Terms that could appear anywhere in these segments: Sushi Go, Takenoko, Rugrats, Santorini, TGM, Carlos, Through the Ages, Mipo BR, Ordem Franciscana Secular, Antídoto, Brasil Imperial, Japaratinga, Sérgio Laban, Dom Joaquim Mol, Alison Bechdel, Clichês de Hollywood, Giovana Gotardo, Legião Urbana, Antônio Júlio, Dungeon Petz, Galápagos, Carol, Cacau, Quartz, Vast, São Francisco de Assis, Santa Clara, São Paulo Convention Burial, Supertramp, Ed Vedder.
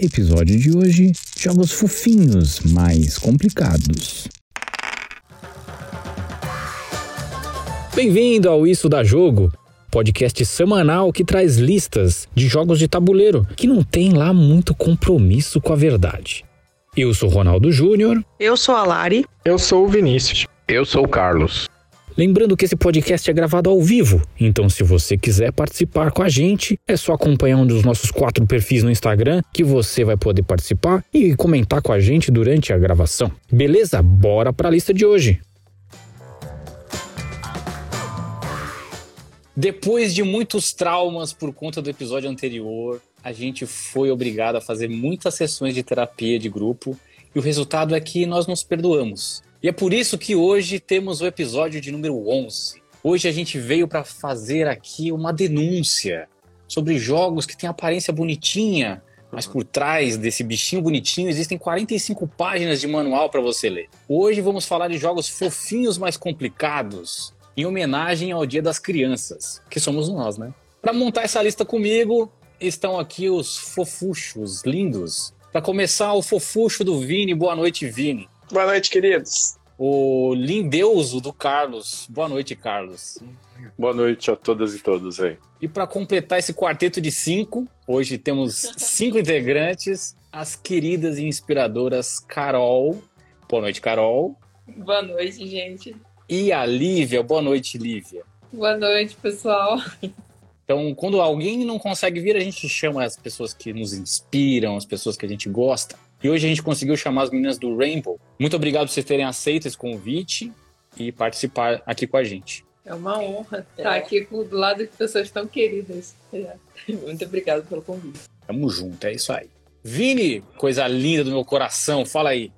Episódio de hoje, jogos fofinhos, mais complicados. Bem-vindo ao Isso Dá Jogo, podcast semanal que traz listas de jogos de tabuleiro que não tem lá muito compromisso com a verdade. Eu sou o Ronaldo Júnior. Eu sou a Lari. Eu sou o Vinícius. Eu sou o Carlos. Lembrando que esse podcast é gravado ao vivo, então se você quiser participar com a gente, é só acompanhar um dos nossos 4 perfis no Instagram que você vai poder participar e comentar com a gente durante a gravação. Beleza? Bora para a lista de hoje! Depois de muitos traumas por conta do episódio anterior, a gente foi obrigado a fazer muitas sessões de terapia de grupo e o resultado é que nós nos perdoamos. E é por isso que hoje temos o episódio de número 11. Hoje a gente veio para fazer aqui uma denúncia sobre jogos que têm aparência bonitinha, mas por trás desse bichinho bonitinho existem 45 páginas de manual para você ler. Hoje vamos falar de jogos fofinhos mais complicados, em homenagem ao Dia das Crianças, que somos nós, né? Para montar essa lista comigo, estão aqui os fofuchos lindos. Para começar, o fofucho do Vini. Boa noite, Vini. Boa noite, queridos. O lindeuso do Carlos. Boa noite, Carlos. Boa noite a todas e todos aí. E para completar esse quarteto de 5, hoje temos 5 integrantes, as queridas e inspiradoras Carol. Boa noite, Carol. Boa noite, gente. E a Lívia. Boa noite, Lívia. Boa noite, pessoal. Então, quando alguém não consegue vir, a gente chama as pessoas que nos inspiram, as pessoas que a gente gosta. E hoje a gente conseguiu chamar as meninas do Rainbow. Muito obrigado por vocês terem aceito esse convite e participar aqui com a gente. É uma honra estar aqui do lado de pessoas tão queridas. Muito obrigado pelo convite. Tamo junto, é isso aí. Vini, coisa linda do meu coração, fala aí.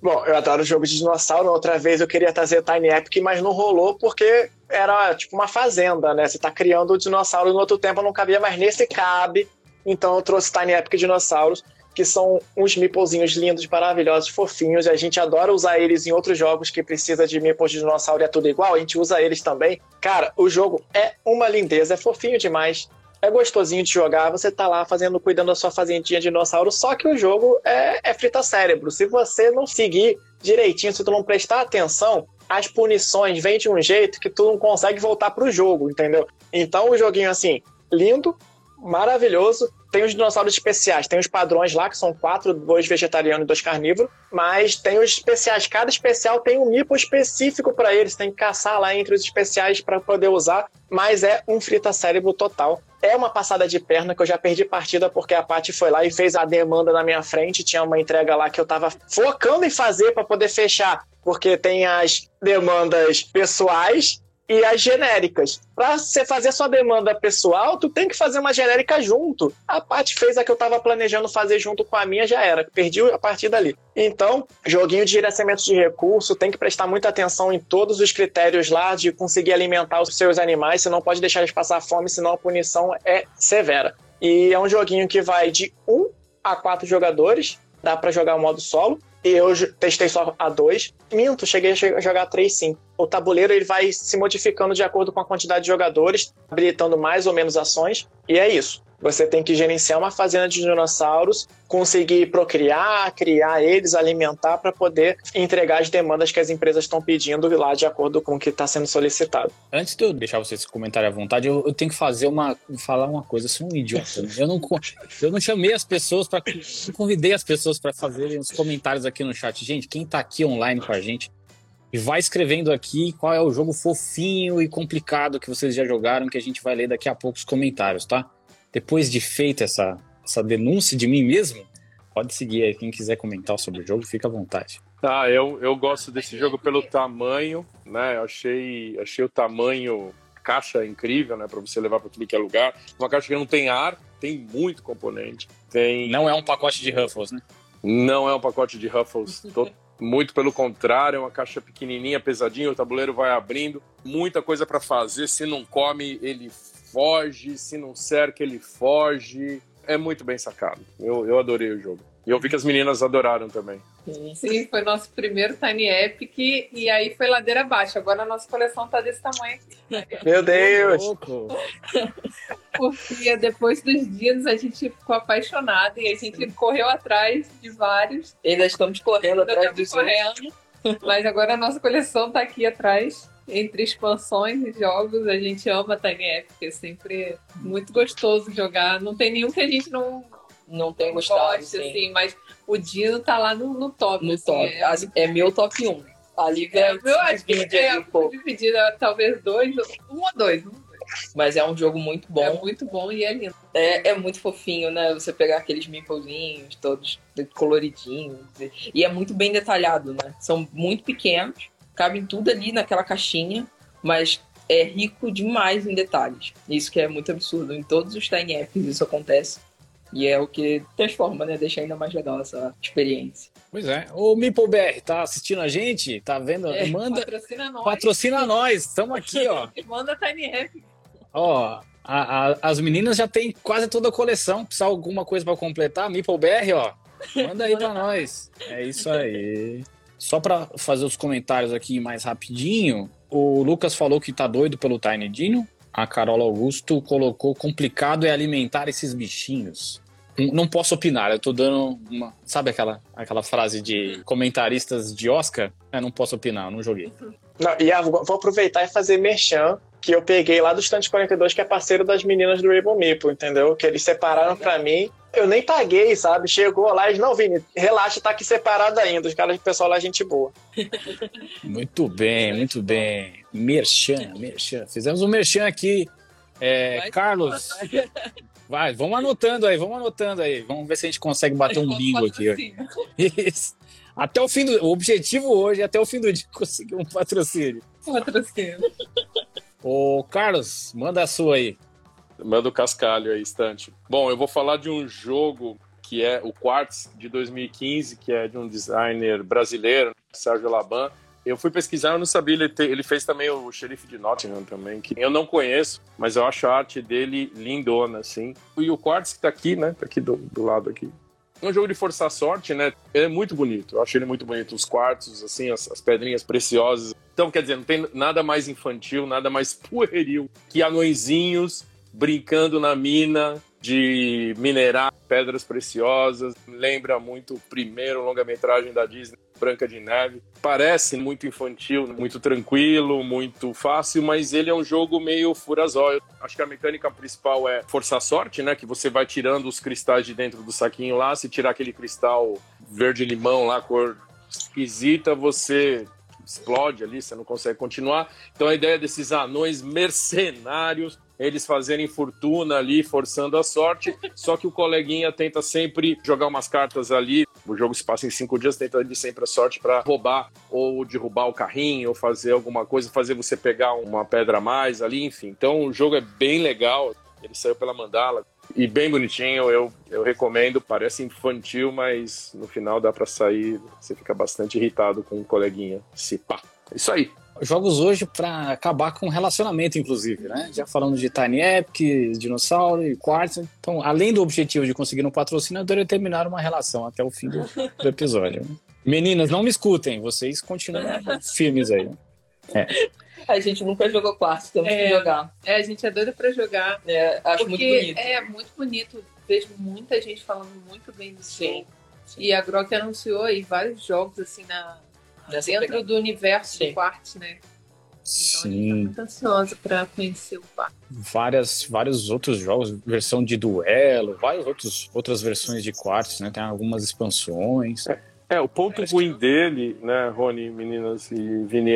Bom, eu adoro jogo de dinossauro. Outra vez eu queria trazer Tiny Epic, mas não rolou porque era tipo uma fazenda, né? Você tá criando o dinossauro e no outro tempo não cabia, mas nesse cabe. Então eu trouxe Tiny Epic Dinossauros, que são uns meeplezinhos lindos, maravilhosos, fofinhos, e a gente adora usar eles em outros jogos que precisa de meeples de dinossauro e é tudo igual, a gente usa eles também. Cara, o jogo é uma lindeza, é fofinho demais, é gostosinho de jogar, você tá lá cuidando da sua fazendinha de dinossauro, só que o jogo é frita cérebro. Se você não seguir direitinho, se tu não prestar atenção, as punições vêm de um jeito que tu não consegue voltar pro jogo, entendeu? Então o joguinho assim, lindo, maravilhoso. Tem os dinossauros especiais, tem os padrões lá, que são 4, 2 vegetarianos e 2 carnívoros, mas tem os especiais, cada especial tem um meeple específico para eles, tem que caçar lá entre os especiais para poder usar, mas é um frita-cérebro total. É uma passada de perna que eu já perdi partida porque a Paty foi lá e fez a demanda na minha frente, tinha uma entrega lá que eu tava focando em fazer para poder fechar, porque tem as demandas pessoais e as genéricas. Pra você fazer sua demanda pessoal, tu tem que fazer uma genérica junto. A Paty fez a que eu tava planejando fazer junto com a minha, já era. Perdi a partida ali. Então, joguinho de direcionamento de recurso, tem que prestar muita atenção em todos os critérios lá de conseguir alimentar os seus animais, você não pode deixar eles passar fome, senão a punição é severa. E é um joguinho que vai de 1 a 4 jogadores, dá pra jogar o modo solo. E eu testei só a 2. Minto, cheguei a jogar 3 sim. O tabuleiro ele vai se modificando de acordo com a quantidade de jogadores, habilitando mais ou menos ações, e é isso. Você tem que gerenciar uma fazenda de dinossauros, conseguir procriar, criar eles, alimentar para poder entregar as demandas que as empresas estão pedindo lá de acordo com o que está sendo solicitado. Antes de eu deixar vocês comentarem à vontade, eu tenho que falar uma coisa, eu sou um idiota. Eu não chamei as pessoas para... convidei as pessoas para fazerem os comentários aqui no chat. Gente, quem está aqui online com a gente, e vai escrevendo aqui qual é o jogo fofinho e complicado que vocês já jogaram, que a gente vai ler daqui a pouco os comentários, tá? Depois de feita essa denúncia de mim mesmo, pode seguir aí. Quem quiser comentar sobre o jogo, fica à vontade. Ah, eu gosto desse jogo pelo tamanho, né? Eu achei o tamanho, caixa incrível, né? Pra você levar pra tudo que é lugar. Uma caixa que não tem ar, tem muito componente. Não é um pacote de Ruffles, né? Não é um pacote de Ruffles total. Muito pelo contrário, é uma caixa pequenininha, pesadinha, o tabuleiro vai abrindo, muita coisa para fazer, se não come ele foge, se não cerca ele foge, é muito bem sacado, eu adorei o jogo. E eu vi que as meninas adoraram também. Sim, foi nosso primeiro Tiny Epic e aí foi ladeira abaixo, agora a nossa coleção tá desse tamanho aqui. Meu Deus! Porque depois dos dias a gente ficou apaixonada e a gente correu atrás de vários. E ainda estamos correndo atrás dos outros. Mas agora a nossa coleção tá aqui atrás. Entre expansões e jogos, a gente ama a Tiny Epic, é sempre muito gostoso jogar. Não tem nenhum que a gente não tem gostado, goste, assim, mas o Dino tá lá no top. No assim, top. É meu top 1. A Lívia dividida, talvez um ou dois. Mas é um jogo muito bom. É muito bom e é lindo. É muito fofinho, né? Você pegar aqueles meeplezinhos, todos coloridinhos. E é muito bem detalhado, né? São muito pequenos. Cabem tudo ali naquela caixinha, mas é rico demais em detalhes. Isso que é muito absurdo. Em todos os Tiny Epics isso acontece. E é o que transforma, né? Deixa ainda mais legal essa experiência. Pois é. O MeepleBR tá assistindo a gente? Tá vendo? É, manda... Patrocina nós. Patrocina nós. Estamos aqui, ó. Manda Tiny Epic. Ó, as meninas já tem quase toda a coleção. Precisa alguma coisa para completar? MeepleBR, ó. Manda aí para nós. É isso aí. Só para fazer os comentários aqui mais rapidinho, o Lucas falou que tá doido pelo Tiny Dino. A Carola Augusto colocou: complicado é alimentar esses bichinhos. Não posso opinar, eu tô dando uma... Sabe aquela frase de comentaristas de Oscar? Não posso opinar, eu não joguei. Não, e vou aproveitar e fazer merchan, que eu peguei lá do Estante 42, que é parceiro das meninas do Rainbow Meeple, entendeu? Que eles separaram pra mim. Eu nem paguei, sabe? Chegou lá e disse: não, Vini, relaxa, tá aqui separado ainda. Os caras do pessoal lá, gente boa. Muito bem, muito bem. Merchan. Fizemos um merchan aqui. Carlos, vai, vamos anotando aí. Vamos ver se a gente consegue bater um bingo aqui. Isso. Até o fim do... O objetivo hoje é até o fim do dia conseguir um patrocínio. Ô, Carlos, manda a sua aí. Manda o cascalho aí, Estante. Bom, eu vou falar de um jogo que é o Quartz, de 2015, que é de um designer brasileiro, Sérgio Laban. Eu fui pesquisar, eu não sabia, ele fez também o Xerife de Nottingham também, que eu não conheço, mas eu acho a arte dele lindona, assim. E o Quartz que tá aqui, né, tá aqui do lado aqui. É um jogo de forçar sorte, né? Ele é muito bonito, eu acho ele muito bonito. Os quartos, assim, as pedrinhas preciosas. Então, quer dizer, não tem nada mais infantil, nada mais pueril que anõezinhos brincando na mina de minerar pedras preciosas. Lembra muito o primeiro longa-metragem da Disney, Branca de Neve. Parece muito infantil, muito tranquilo, muito fácil, mas ele é um jogo meio furazóio. Acho que a mecânica principal é forçar sorte, né? Que você vai tirando os cristais de dentro do saquinho lá. Se tirar aquele cristal verde-limão lá, cor esquisita, você explode ali, você não consegue continuar. Então a ideia desses anões mercenários, eles fazerem fortuna ali, forçando a sorte, só que o coleguinha tenta sempre jogar umas cartas ali, o jogo se passa em 5 dias, tentando sempre a sorte para roubar ou derrubar o carrinho, ou fazer alguma coisa, fazer você pegar uma pedra a mais ali, enfim. Então o jogo é bem legal, ele saiu pela Mandala, e bem bonitinho, eu recomendo, parece infantil, mas no final dá para sair, você fica bastante irritado com o coleguinha, se pá. É isso aí. Jogos hoje para acabar com relacionamento, inclusive, né? Já falamos de Tiny Epic, Dinossauro e Quartz. Então, além do objetivo de conseguir um patrocínio, eu terminar uma relação até o fim do episódio. Meninas, não me escutem. Vocês continuam firmes aí. A gente nunca jogou Quartz, temos que jogar. A gente é doida para jogar. Acho muito bonito. É muito bonito. Vejo muita gente falando muito bem do jogo. E a Grok anunciou aí vários jogos, assim, dentro do universo do Quartz, né? Então a gente tá muito ansiosa pra conhecer o Quartz. Vários outros jogos, versão de duelo, várias outras versões de Quartz, né? Tem algumas expansões. O ponto ruim dele, né, Rony, meninas e Vini,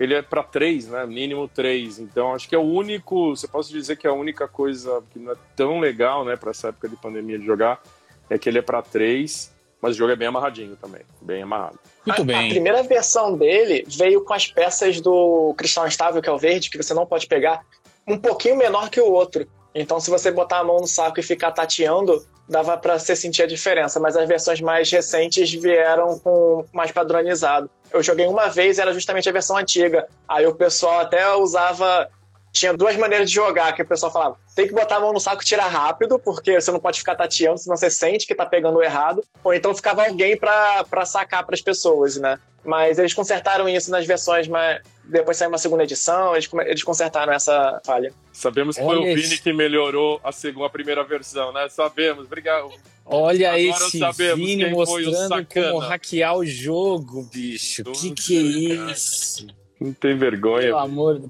ele é pra 3, né? Mínimo 3. Então acho que é o único, você pode dizer que é a única coisa que não é tão legal, né, pra essa época de pandemia de jogar, é que ele é pra 3. Mas o jogo é bem amarradinho também, bem amarrado. Muito bem. A primeira versão dele veio com as peças do cristal instável, que é o verde, que você não pode pegar, um pouquinho menor que o outro. Então, se você botar a mão no saco e ficar tateando, dava pra você sentir a diferença. Mas as versões mais recentes vieram com mais padronizado. Eu joguei uma vez, era justamente a versão antiga. Aí o pessoal até usava... Tinha 2 maneiras de jogar, que o pessoal falava: tem que botar a mão no saco e tirar rápido, porque você não pode ficar tateando, senão você sente que tá pegando errado. Ou então ficava alguém pra sacar pras pessoas, né? Mas eles consertaram isso nas versões mais, depois saiu uma segunda edição, eles consertaram essa falha. Sabemos que foi o Vini que melhorou a primeira versão, né? Sabemos, obrigado. Olha agora esse Vini mostrando como hackear o jogo, bicho. Que é isso? Não tem vergonha.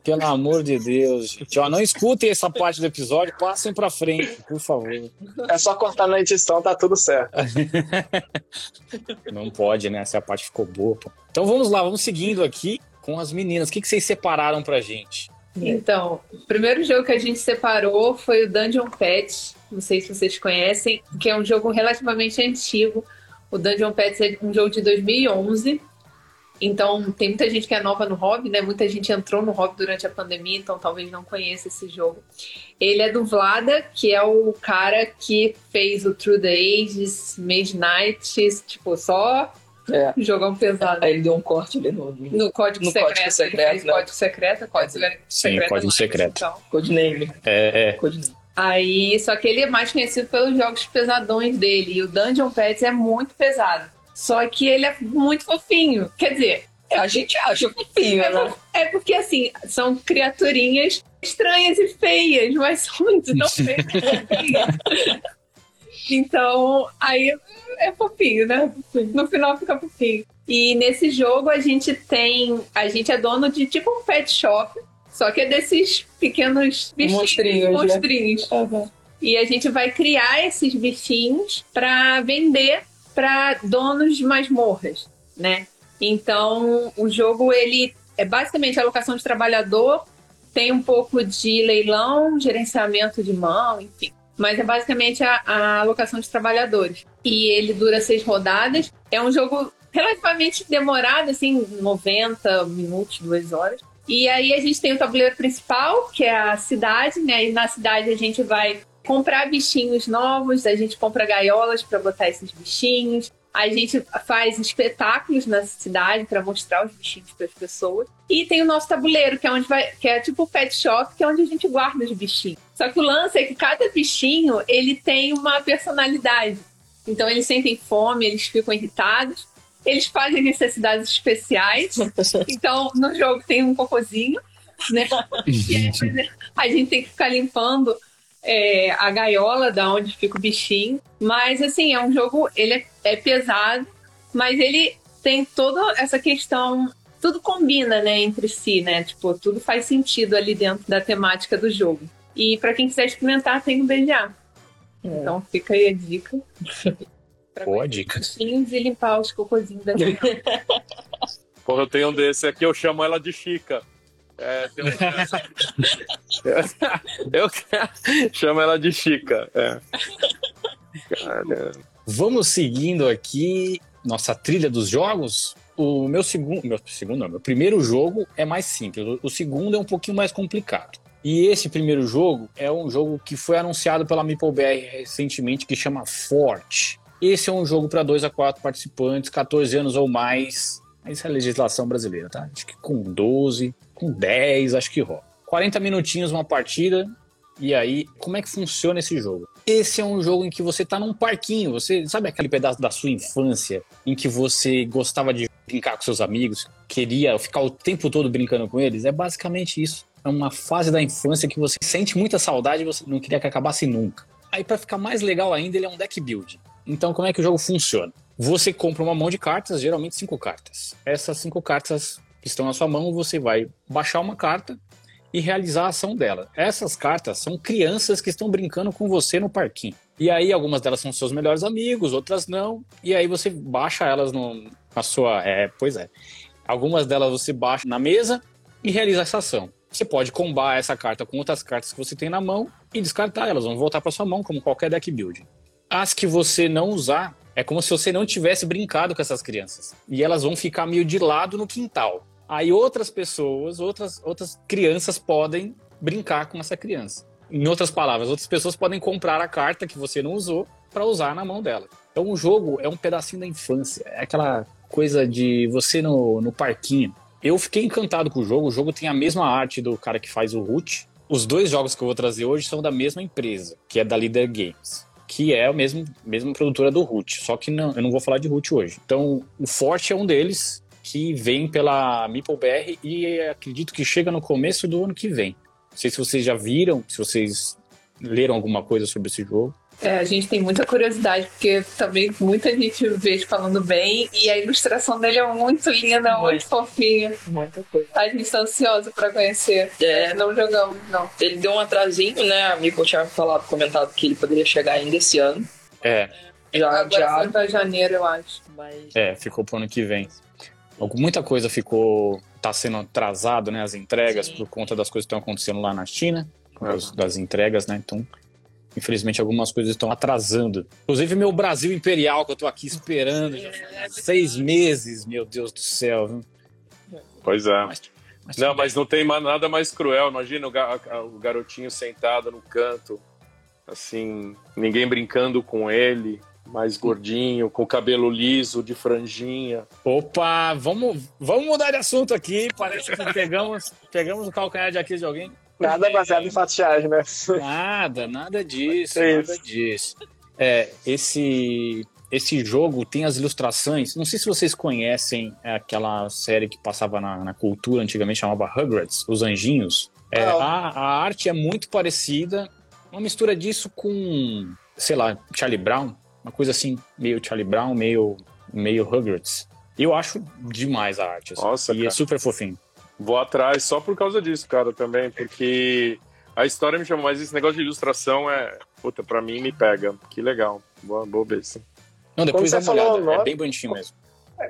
Pelo amor de Deus, gente. Ó, não escutem essa parte do episódio, passem pra frente, por favor. É só cortar na edição, tá tudo certo. Não pode, né? Essa parte ficou boa. Pô. Então vamos lá, vamos seguindo aqui com as meninas. O que vocês separaram pra gente? Então, o primeiro jogo que a gente separou foi o Dungeon Petz. Não sei se vocês conhecem, que é um jogo relativamente antigo. O Dungeon Petz é um jogo de 2011. Então, tem muita gente que é nova no hobby, né? Muita gente entrou no hobby durante a pandemia, então talvez não conheça esse jogo. Ele é do Vlada, que é o cara que fez o Through the Ages, Midnight, tipo, só jogão pesado. Aí ele deu um corte ali no Código Secreto. Código Secreto, né? Código Secreto. Então. Codename. Codename. Aí, só que ele é mais conhecido pelos jogos pesadões dele, e o Dungeon Petz é muito pesado. Só que ele é muito fofinho. Quer dizer, a gente acha fofinho, né? É porque, assim, são criaturinhas estranhas e feias, mas são muito não feias. Então, aí é fofinho, né? No final fica fofinho. E nesse jogo a gente é dono de tipo um pet shop, só que é desses pequenos bichinhos, monstrinhos. Né? Uhum. E a gente vai criar esses bichinhos pra vender para donos de masmorras, né? Então, o jogo, ele é basicamente alocação de trabalhador, tem um pouco de leilão, gerenciamento de mão, enfim. Mas é basicamente a alocação de trabalhadores. E ele dura 6 rodadas. É um jogo relativamente demorado, assim, 90 minutos, 2 horas. E aí a gente tem o tabuleiro principal, que é a cidade, né? E na cidade a gente vai comprar bichinhos novos, a gente compra gaiolas para botar esses bichinhos, a gente faz espetáculos na cidade para mostrar os bichinhos para as pessoas. E tem o nosso tabuleiro, que é onde que é tipo o pet shop, que é onde a gente guarda os bichinhos. Só que o lance é que cada bichinho, ele tem uma personalidade. Então eles sentem fome, eles ficam irritados, eles fazem necessidades especiais. Então no jogo tem um cocôzinho, né? A gente tem que ficar limpando a gaiola da onde fica o bichinho. Mas assim, é um jogo, ele é pesado, mas ele tem toda essa questão, tudo combina, né, entre si, né? Tipo, tudo faz sentido ali dentro da temática do jogo. E pra quem quiser experimentar, tem o BGA. Então fica aí a dica. Boa dica. Bichinhos e limpar os cocôzinhos da gaiola. Porra, eu tenho um desse aqui, eu chamo ela de Chica. Eu chamo ela de Chica. Vamos seguindo aqui nossa trilha dos jogos. O meu primeiro jogo é mais simples, o segundo é um pouquinho mais complicado. E esse primeiro jogo é um jogo que foi anunciado pela MeepleBR recentemente, que chama Fort. Esse é um jogo para 2 a 4 participantes, 14 anos ou mais. Essa é a legislação brasileira, tá? Acho que com 12, com 10, acho que rola. 40 minutinhos uma partida. E aí, como é que funciona esse jogo? Esse é um jogo em que você tá num parquinho. Você sabe aquele pedaço da sua infância em que você gostava de brincar com seus amigos, queria ficar o tempo todo brincando com eles? É basicamente isso. É uma fase da infância que você sente muita saudade e você não queria que acabasse nunca. Aí, pra ficar mais legal ainda, ele é um deck building. Então, como é que o jogo funciona? Você compra uma mão de cartas, geralmente 5 cartas. Essas 5 cartas que estão na sua mão, você vai baixar uma carta e realizar a ação dela. Essas cartas são crianças que estão brincando com você no parquinho. E aí, algumas delas são seus melhores amigos, outras não. E aí, você baixa elas na sua... Algumas delas você baixa na mesa e realiza essa ação. Você pode combar essa carta com outras cartas que você tem na mão e descartar elas. Vão voltar para sua mão, como qualquer deck building. As que você não usar... É como se você não tivesse brincado com essas crianças. E elas vão ficar meio de lado no quintal. Aí outras pessoas, outras crianças podem brincar com essa criança. Em outras palavras, outras pessoas podem comprar a carta que você não usou para usar na mão dela. Então o jogo é um pedacinho da infância. É aquela coisa de você no parquinho. Eu fiquei encantado com o jogo. O jogo tem a mesma arte do cara que faz o Root. Os 2 jogos que eu vou trazer hoje são da mesma empresa, que é da Leader Games, que é a mesma produtora do Root, só que eu não vou falar de Root hoje. Então, o Fort é um deles, que vem pela Meeple BR e acredito que chega no começo do ano que vem. Não sei se vocês já viram, se vocês leram alguma coisa sobre esse jogo. É, a gente tem muita curiosidade, porque também muita gente vejo falando bem e a ilustração dele é muito linda, muito fofinha. Muita coisa. A gente tá ansioso pra conhecer. É. Não jogamos, não. Ele deu um atrasinho, né? A Mipo tinha falado, comentado que ele poderia chegar ainda esse ano. É. Já pra janeiro, eu acho. Mas... É, ficou pro ano que vem. Muita coisa ficou... Tá sendo atrasado, né? As entregas, sim, por conta das coisas que estão acontecendo lá na China. Das entregas, né? Então... Infelizmente, algumas coisas estão atrasando. Inclusive, meu Brasil Imperial, que eu tô aqui esperando já faz 6 meses, meu Deus do céu. Viu? Pois é. Mas não tem nada mais cruel. Imagina o garotinho sentado no canto, assim, ninguém brincando com ele, mais gordinho, com o cabelo liso, de franjinha. Opa, vamos mudar de assunto aqui. Parece que pegamos o calcanhar de Aquiles de alguém. Nada baseado em fatos reais, né? Nada disso. É, esse jogo tem as ilustrações... Não sei se vocês conhecem aquela série que passava na cultura, antigamente chamava Rugrats, Os Anjinhos. É, a arte é muito parecida. Uma mistura disso com, sei lá, Charlie Brown. Uma coisa assim, meio Charlie Brown, meio Rugrats. Eu acho demais a arte. Assim. Nossa, e cara, é super fofinho. Vou atrás só por causa disso, cara, também, porque a história me chamou, mas esse negócio de ilustração é... Puta, pra mim me pega. Que legal. Boa besta. Não, depois dá uma olhada. Nome, é bem bonitinho mesmo.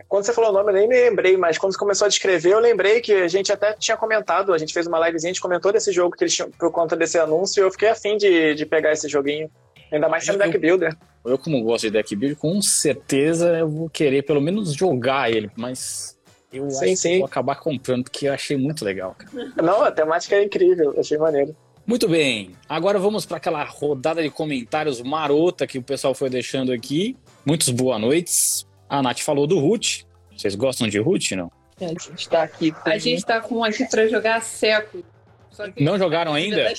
Quando você falou o nome, eu nem me lembrei, mas quando você começou a descrever, eu lembrei que a gente até tinha comentado, a gente fez uma livezinha, a gente comentou desse jogo que eles tinham, por conta desse anúncio, e eu fiquei afim de pegar esse joguinho. Ainda mais sendo deck builder. Eu, como gosto de deck builder, com certeza eu vou querer pelo menos jogar ele, mas... Eu acho que vou acabar comprando, porque eu achei muito legal, cara. Não, a temática é incrível, achei maneiro. Muito bem, agora vamos para aquela rodada de comentários marota que o pessoal foi deixando aqui. Muitos boa noites. A Nath falou do Root. Vocês gostam de Root, não? É, a gente tá aqui. A gente tá com um aqui para jogar há séculos. Não jogaram ainda?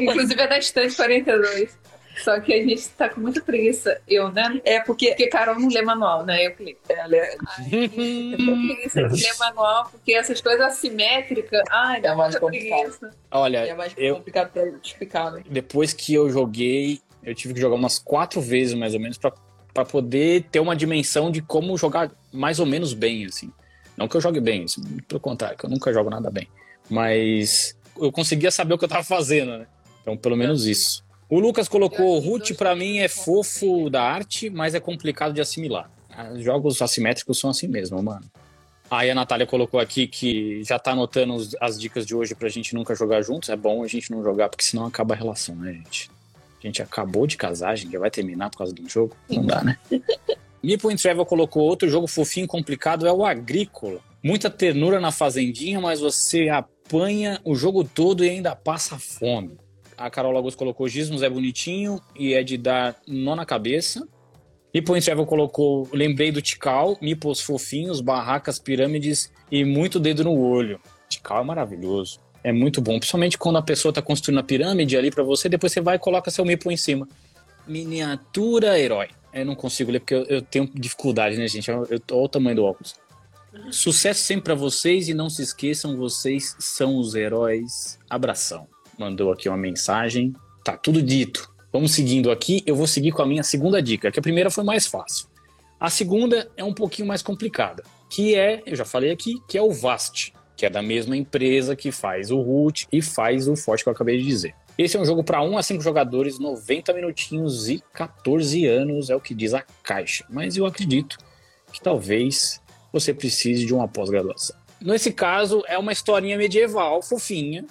Inclusive é da estante 42. Só que a gente tá com muita preguiça, eu, né? É porque Carol não lê manual, né? Eu que ela é... preguiça de ler manual, porque essas coisas assimétricas... Ai, é mais complicado. Olha, é mais complicado pra explicar, né? Depois que eu joguei, eu tive que jogar umas 4 vezes, mais ou menos, pra poder ter uma dimensão de como jogar mais ou menos bem, assim. Não que eu jogue bem, assim, pelo contrário, que eu nunca jogo nada bem. Mas eu conseguia saber o que eu tava fazendo, né? Então, pelo menos isso. O Lucas colocou, Root pra mim é fofo da arte, mas é complicado de assimilar. Jogos assimétricos são assim mesmo, mano. Aí a Natália colocou aqui que já tá anotando as dicas de hoje pra gente nunca jogar juntos. É bom a gente não jogar, porque senão acaba a relação, né, gente? A gente acabou de casar, a gente já vai terminar por causa de um jogo? Não dá, né? Meeple Travel colocou outro jogo fofinho e complicado, é o Agrícola. Muita ternura na fazendinha, mas você apanha o jogo todo e ainda passa fome. A Carol Lagos colocou Gizmos, é bonitinho e é de dar nó na cabeça. Meeple Travel colocou, lembrei do Tikal, Meeples fofinhos, barracas, pirâmides e muito dedo no olho. Tikal é maravilhoso, é muito bom. Principalmente quando a pessoa tá construindo a pirâmide ali pra você, depois você vai e coloca seu Meeple em cima. Miniatura herói. Eu não consigo ler porque eu tenho dificuldade, né, gente? Olha o tamanho do óculos. Sucesso sempre pra vocês e não se esqueçam, vocês são os heróis. Abração. Mandou aqui uma mensagem. Tá tudo dito. Vamos seguindo aqui. Eu vou seguir com a minha segunda dica, que a primeira foi mais fácil. A segunda é um pouquinho mais complicada, que é, eu já falei aqui, que é o Vast, que é da mesma empresa que faz o Root e faz o Fort, que eu acabei de dizer. Esse é um jogo para 1 a 5 jogadores, 90 minutinhos e 14 anos, é o que diz a caixa. Mas eu acredito que talvez você precise de uma pós-graduação. Nesse caso, é uma historinha medieval, fofinha,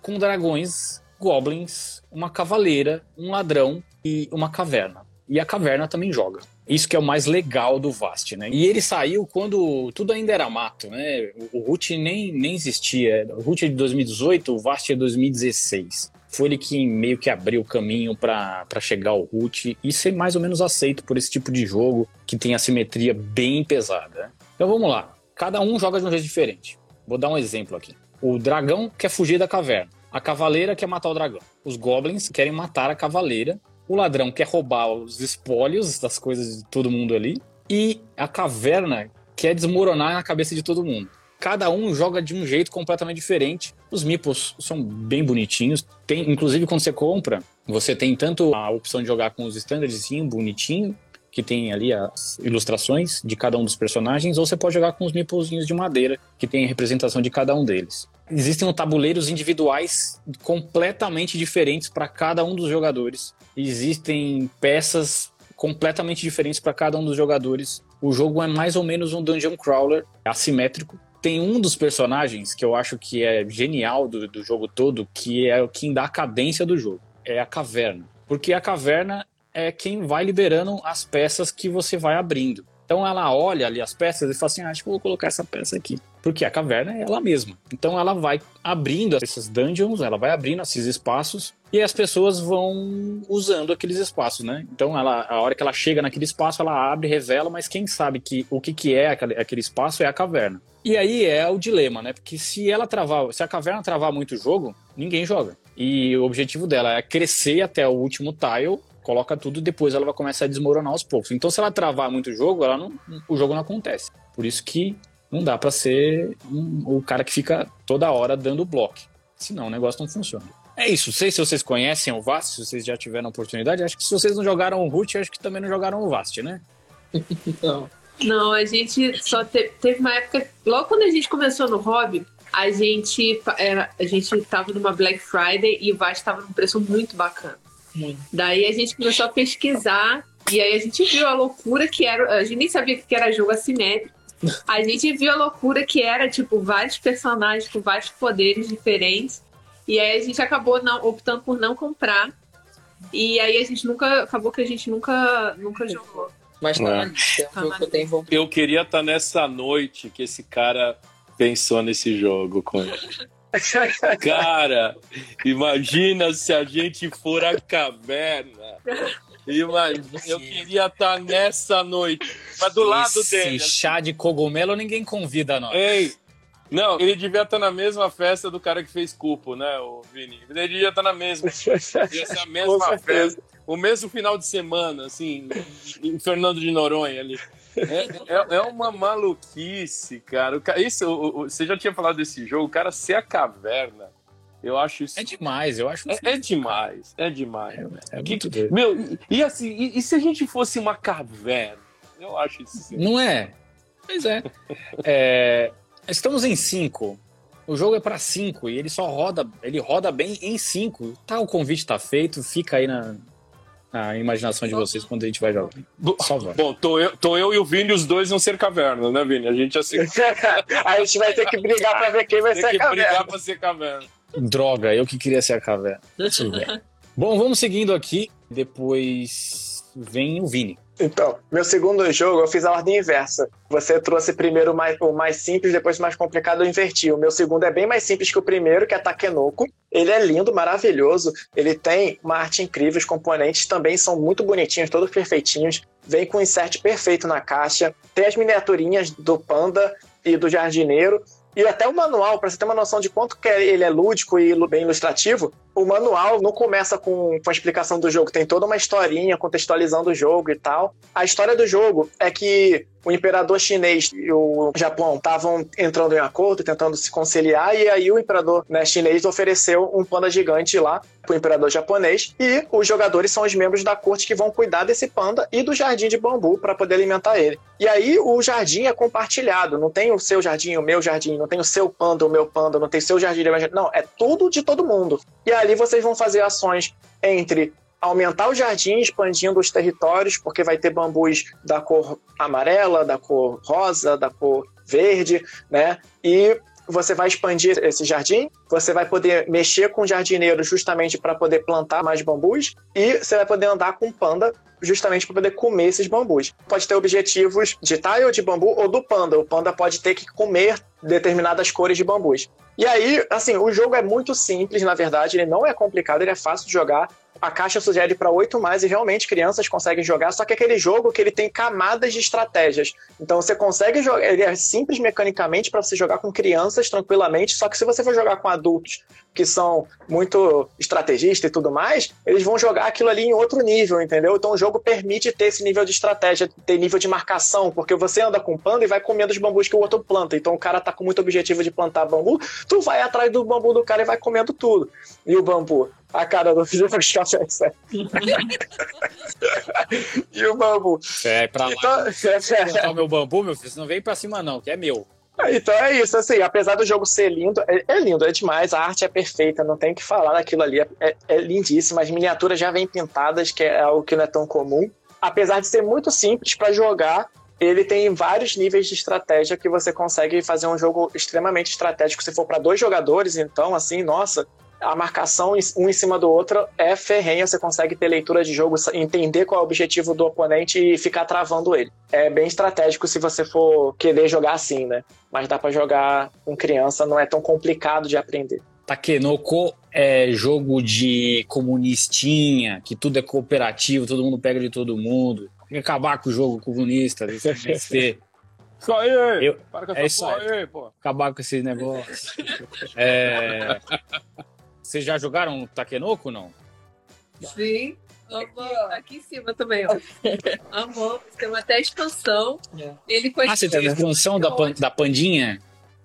com dragões, goblins, uma cavaleira, um ladrão e uma caverna. E a caverna também joga. Isso que é o mais legal do Vast, né? E ele saiu quando tudo ainda era mato, né? O Root nem existia. O Root é de 2018, o Vast é de 2016. Foi ele que meio que abriu o caminho para chegar ao Root e ser mais ou menos aceito por esse tipo de jogo que tem assimetria bem pesada. Então vamos lá. Cada um joga de um jeito diferente. Vou dar um exemplo aqui. O dragão quer fugir da caverna. A cavaleira quer matar o dragão. Os goblins querem matar a cavaleira. O ladrão quer roubar os espólios das coisas de todo mundo ali. E a caverna quer desmoronar a cabeça de todo mundo. Cada um joga de um jeito completamente diferente. Os meeples são bem bonitinhos. Tem, inclusive, quando você compra, você tem tanto a opção de jogar com os standardzinho bonitinho, que tem ali as ilustrações de cada um dos personagens, ou você pode jogar com os meeplezinhos de madeira, que tem a representação de cada um deles. Existem tabuleiros individuais completamente diferentes para cada um dos jogadores. Existem peças completamente diferentes para cada um dos jogadores. O jogo é mais ou menos um dungeon crawler assimétrico. Tem um dos personagens que eu acho que é genial do jogo todo, que é quem dá a cadência do jogo. É a caverna. Porque a caverna é quem vai liberando as peças que você vai abrindo. Então ela olha ali as peças e fala assim, acho que eu vou colocar essa peça aqui. Porque a caverna é ela mesma. Então ela vai abrindo esses dungeons, ela vai abrindo esses espaços e as pessoas vão usando aqueles espaços, né? Então a hora que ela chega naquele espaço, ela abre, revela, mas quem sabe o que é aquele espaço é a caverna. E aí é o dilema, né? Porque se a caverna travar muito o jogo, ninguém joga. E o objetivo dela é crescer até o último tile, coloca tudo e depois ela vai começar a desmoronar aos poucos. Então, se ela travar muito o jogo, o jogo não acontece. Por isso que não dá pra ser o cara que fica toda hora dando bloco. Senão o negócio não funciona. É isso. Sei se vocês conhecem o Vast, se vocês já tiveram a oportunidade. Acho que se vocês não jogaram o Root, acho que também não jogaram o Vast, né? Não, a gente só teve uma época... Logo quando a gente começou no hobby, a gente tava numa Black Friday e o Vast tava num preço muito bacana. Daí a gente começou a pesquisar e aí a gente viu a loucura que era. A gente nem sabia que era jogo assimétrico. A gente viu a loucura que era, tipo, vários personagens com vários poderes diferentes. E aí a gente acabou optando por não comprar. E aí a gente nunca jogou. Mas tá na lista. Eu queria estar nessa noite que esse cara pensou nesse jogo com ele. Cara, imagina se a gente for à caverna. Imagina, eu queria estar nessa noite. Mas do lado dele. Esse chá de cogumelo ninguém convida nós. Ei, não, ele devia estar na mesma festa do cara que fez cupo, né, o Vini? Ele devia estar na mesma. Devia ser a mesma festa. O mesmo final de semana, assim, em Fernando de Noronha ali. É uma maluquice, cara. Você já tinha falado desse jogo, o cara ser a caverna. Eu acho isso. É demais, eu acho. É demais, é demais. É muito doido. Meu, e assim, e se a gente fosse uma caverna? Eu acho isso. Sim. Não é? Pois é. Estamos em 5. O jogo é pra 5 e ele só roda. Ele roda bem em 5. Tá, o convite tá feito, fica aí na imaginação de vocês quando a gente vai jogar. Só vai. Bom, tô eu e o Vini, os dois vão ser caverna, né, Vini? A gente assim... A gente vai ter que brigar pra ver quem vai ser a caverna. Tem que brigar pra ser caverna. Droga, eu que queria ser a caverna. Isso, velho. Bom, vamos seguindo aqui. Depois vem o Vini. Então, meu segundo jogo, eu fiz a ordem inversa. Você trouxe primeiro o mais simples, depois o mais complicado, eu inverti. O meu segundo é bem mais simples que o primeiro, que é Takenoko. Ele é lindo, maravilhoso. Ele tem uma arte incrível. Os componentes também são muito bonitinhos, todos perfeitinhos. Vem com um insert perfeito na caixa. Tem as miniaturinhas do panda e do jardineiro. E até o manual, para você ter uma noção de quanto que ele é lúdico e bem ilustrativo, o manual não começa com a explicação do jogo, tem toda uma historinha contextualizando o jogo e tal. A história do jogo é que o imperador chinês e o Japão estavam entrando em acordo, tentando se conciliar, e aí o imperador, né, chinês ofereceu um panda gigante lá pro imperador japonês, e os jogadores são os membros da corte que vão cuidar desse panda e do jardim de bambu para poder alimentar ele. E aí o jardim é compartilhado, não tem o seu jardim, o meu jardim, não tem o seu panda, o meu panda, não tem o seu jardim, o meu jardim, não, é tudo de todo mundo. E ali vocês vão fazer ações entre... aumentar o jardim, expandindo os territórios, porque vai ter bambus da cor amarela, da cor rosa, da cor verde, né? E você vai expandir esse jardim, você vai poder mexer com o jardineiro justamente para poder plantar mais bambus, e você vai poder andar com o panda justamente para poder comer esses bambus. Pode ter objetivos de tile, de bambu ou do panda. O panda pode ter que comer determinadas cores de bambus. E aí, assim, o jogo é muito simples, na verdade, ele não é complicado, ele é fácil de jogar. A caixa sugere para 8+, e realmente crianças conseguem jogar, só que é aquele jogo que ele tem camadas de estratégias. Então você consegue jogar, ele é simples mecanicamente para você jogar com crianças tranquilamente, só que se você for jogar com adultos que são muito estrategistas e tudo mais, eles vão jogar aquilo ali em outro nível, entendeu? Então o jogo permite ter esse nível de estratégia, ter nível de marcação, porque você anda com panda e vai comendo os bambus que o outro planta. Então o cara tá com muito objetivo de plantar bambu, tu vai atrás do bambu do cara e vai comendo tudo. E o bambu, a cara do jogo e o bambu. É, pra lá. Então... é o meu bambu, meu filho, você não vem pra cima não, que é meu. Então é isso, assim, apesar do jogo ser lindo, é lindo, é demais, a arte é perfeita, não tem o que falar daquilo ali, é lindíssimo, as miniaturas já vêm pintadas, que é algo que não é tão comum, apesar de ser muito simples para jogar, ele tem vários níveis de estratégia que você consegue fazer um jogo extremamente estratégico, se for para 2 jogadores, então assim, nossa, a marcação um em cima do outro é ferrenha, você consegue ter leitura de jogo, entender qual é o objetivo do oponente e ficar travando ele. É bem estratégico se você for querer jogar assim, né? Mas dá pra jogar com criança, não é tão complicado de aprender. Takenoko é jogo de comunistinha, que tudo é cooperativo, todo mundo pega de todo mundo. Tem que acabar com o jogo comunista, tem que vencer. Só aí, eu, para com essa porra aí, pô. Acabar com esses negócios. É... Vocês já jogaram Takenoko, não? Sim. Aqui em cima também, ó. Amor, tem até expansão. Yeah. Ele com você tem a expansão da pandinha?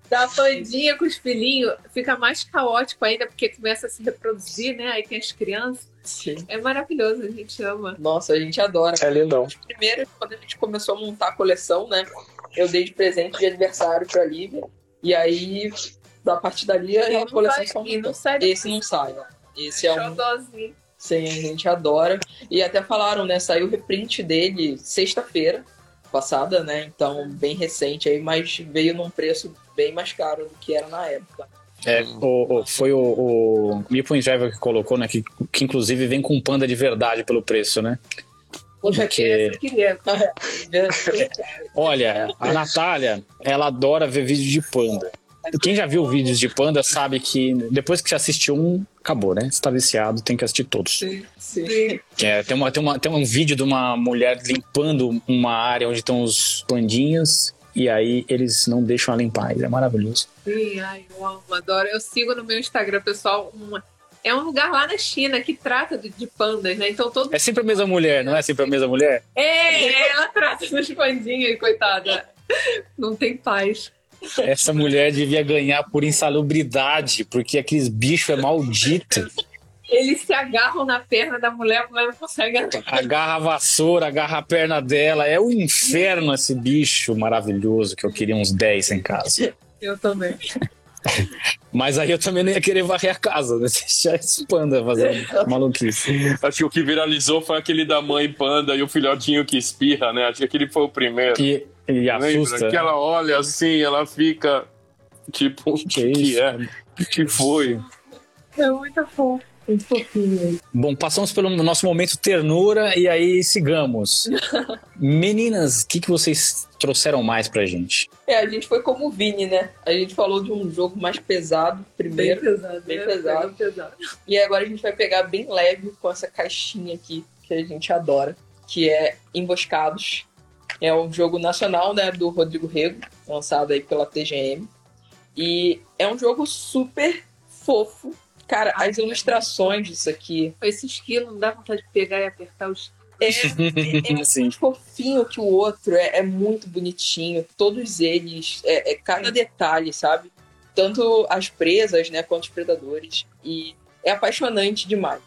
Da pandinha com os filhinhos. Fica mais caótico ainda, porque começa a se reproduzir, né? Aí tem as crianças. Sim. É maravilhoso, a gente ama. Nossa, a gente adora. É lindão. Primeiro, quando a gente começou a montar a coleção, né? Eu dei de presente de aniversário pra Lívia. E aí... A partir dali a coleção só muda. Esse não sai, né? Esse é um. Sim, a gente adora. E até falaram, né? Saiu o reprint dele sexta-feira passada, né? Então, bem recente aí, mas veio num preço bem mais caro do que era na época. É, foi o Meeple Driver que colocou, né? Que inclusive vem com panda de verdade pelo preço, né? Olha, a Natália, ela adora ver vídeo de panda. Quem já viu vídeos de panda sabe que depois que você assistiu um, acabou, né? Você tá viciado, tem que assistir todos. Sim, sim. É, tem um vídeo de uma mulher limpando uma área onde estão os pandinhas e aí eles não deixam ela em paz. É maravilhoso. Sim, ai, eu amo, adoro. Eu sigo no meu Instagram, pessoal, é um lugar lá na China que trata de pandas, né? Então todo é sempre a mesma mulher, não é sempre a mesma mulher? É, ela trata dos pandinhas, coitada. Não tem paz. Essa mulher devia ganhar por insalubridade, porque aqueles bichos é maldito. Eles se agarram na perna da mulher, a mulher não consegue agarrar. Agarra a vassoura, agarra a perna dela. É um inferno esse bicho maravilhoso, que eu queria uns 10 em casa. Eu também. Mas aí eu também não ia querer varrer a casa, né? Deixar esse panda fazendo maluquice. Acho que o que viralizou foi aquele da mãe panda e o filhotinho que espirra, né? Acho que aquele foi o primeiro. Que... E assusta. Que ela olha assim, ela fica tipo, o que é? O que foi? É muito fofo, muito fofinho. Bom, passamos pelo nosso momento ternura e aí sigamos. Meninas, o que vocês trouxeram mais pra gente? A gente foi como o Vini, né? A gente falou de um jogo mais pesado primeiro. Bem pesado. E agora a gente vai pegar bem leve com essa caixinha aqui, que a gente adora, que é Emboscados. É um jogo nacional, né, do Rodrigo Rego, lançado aí pela TGM. E é um jogo super fofo. Cara, as ilustrações disso aqui... Esse esquilo não dá vontade de pegar e apertar os... É mais fofinho que o outro, é muito bonitinho. Todos eles, cada detalhe, sabe? Tanto as presas, né, quanto os predadores. E é apaixonante demais.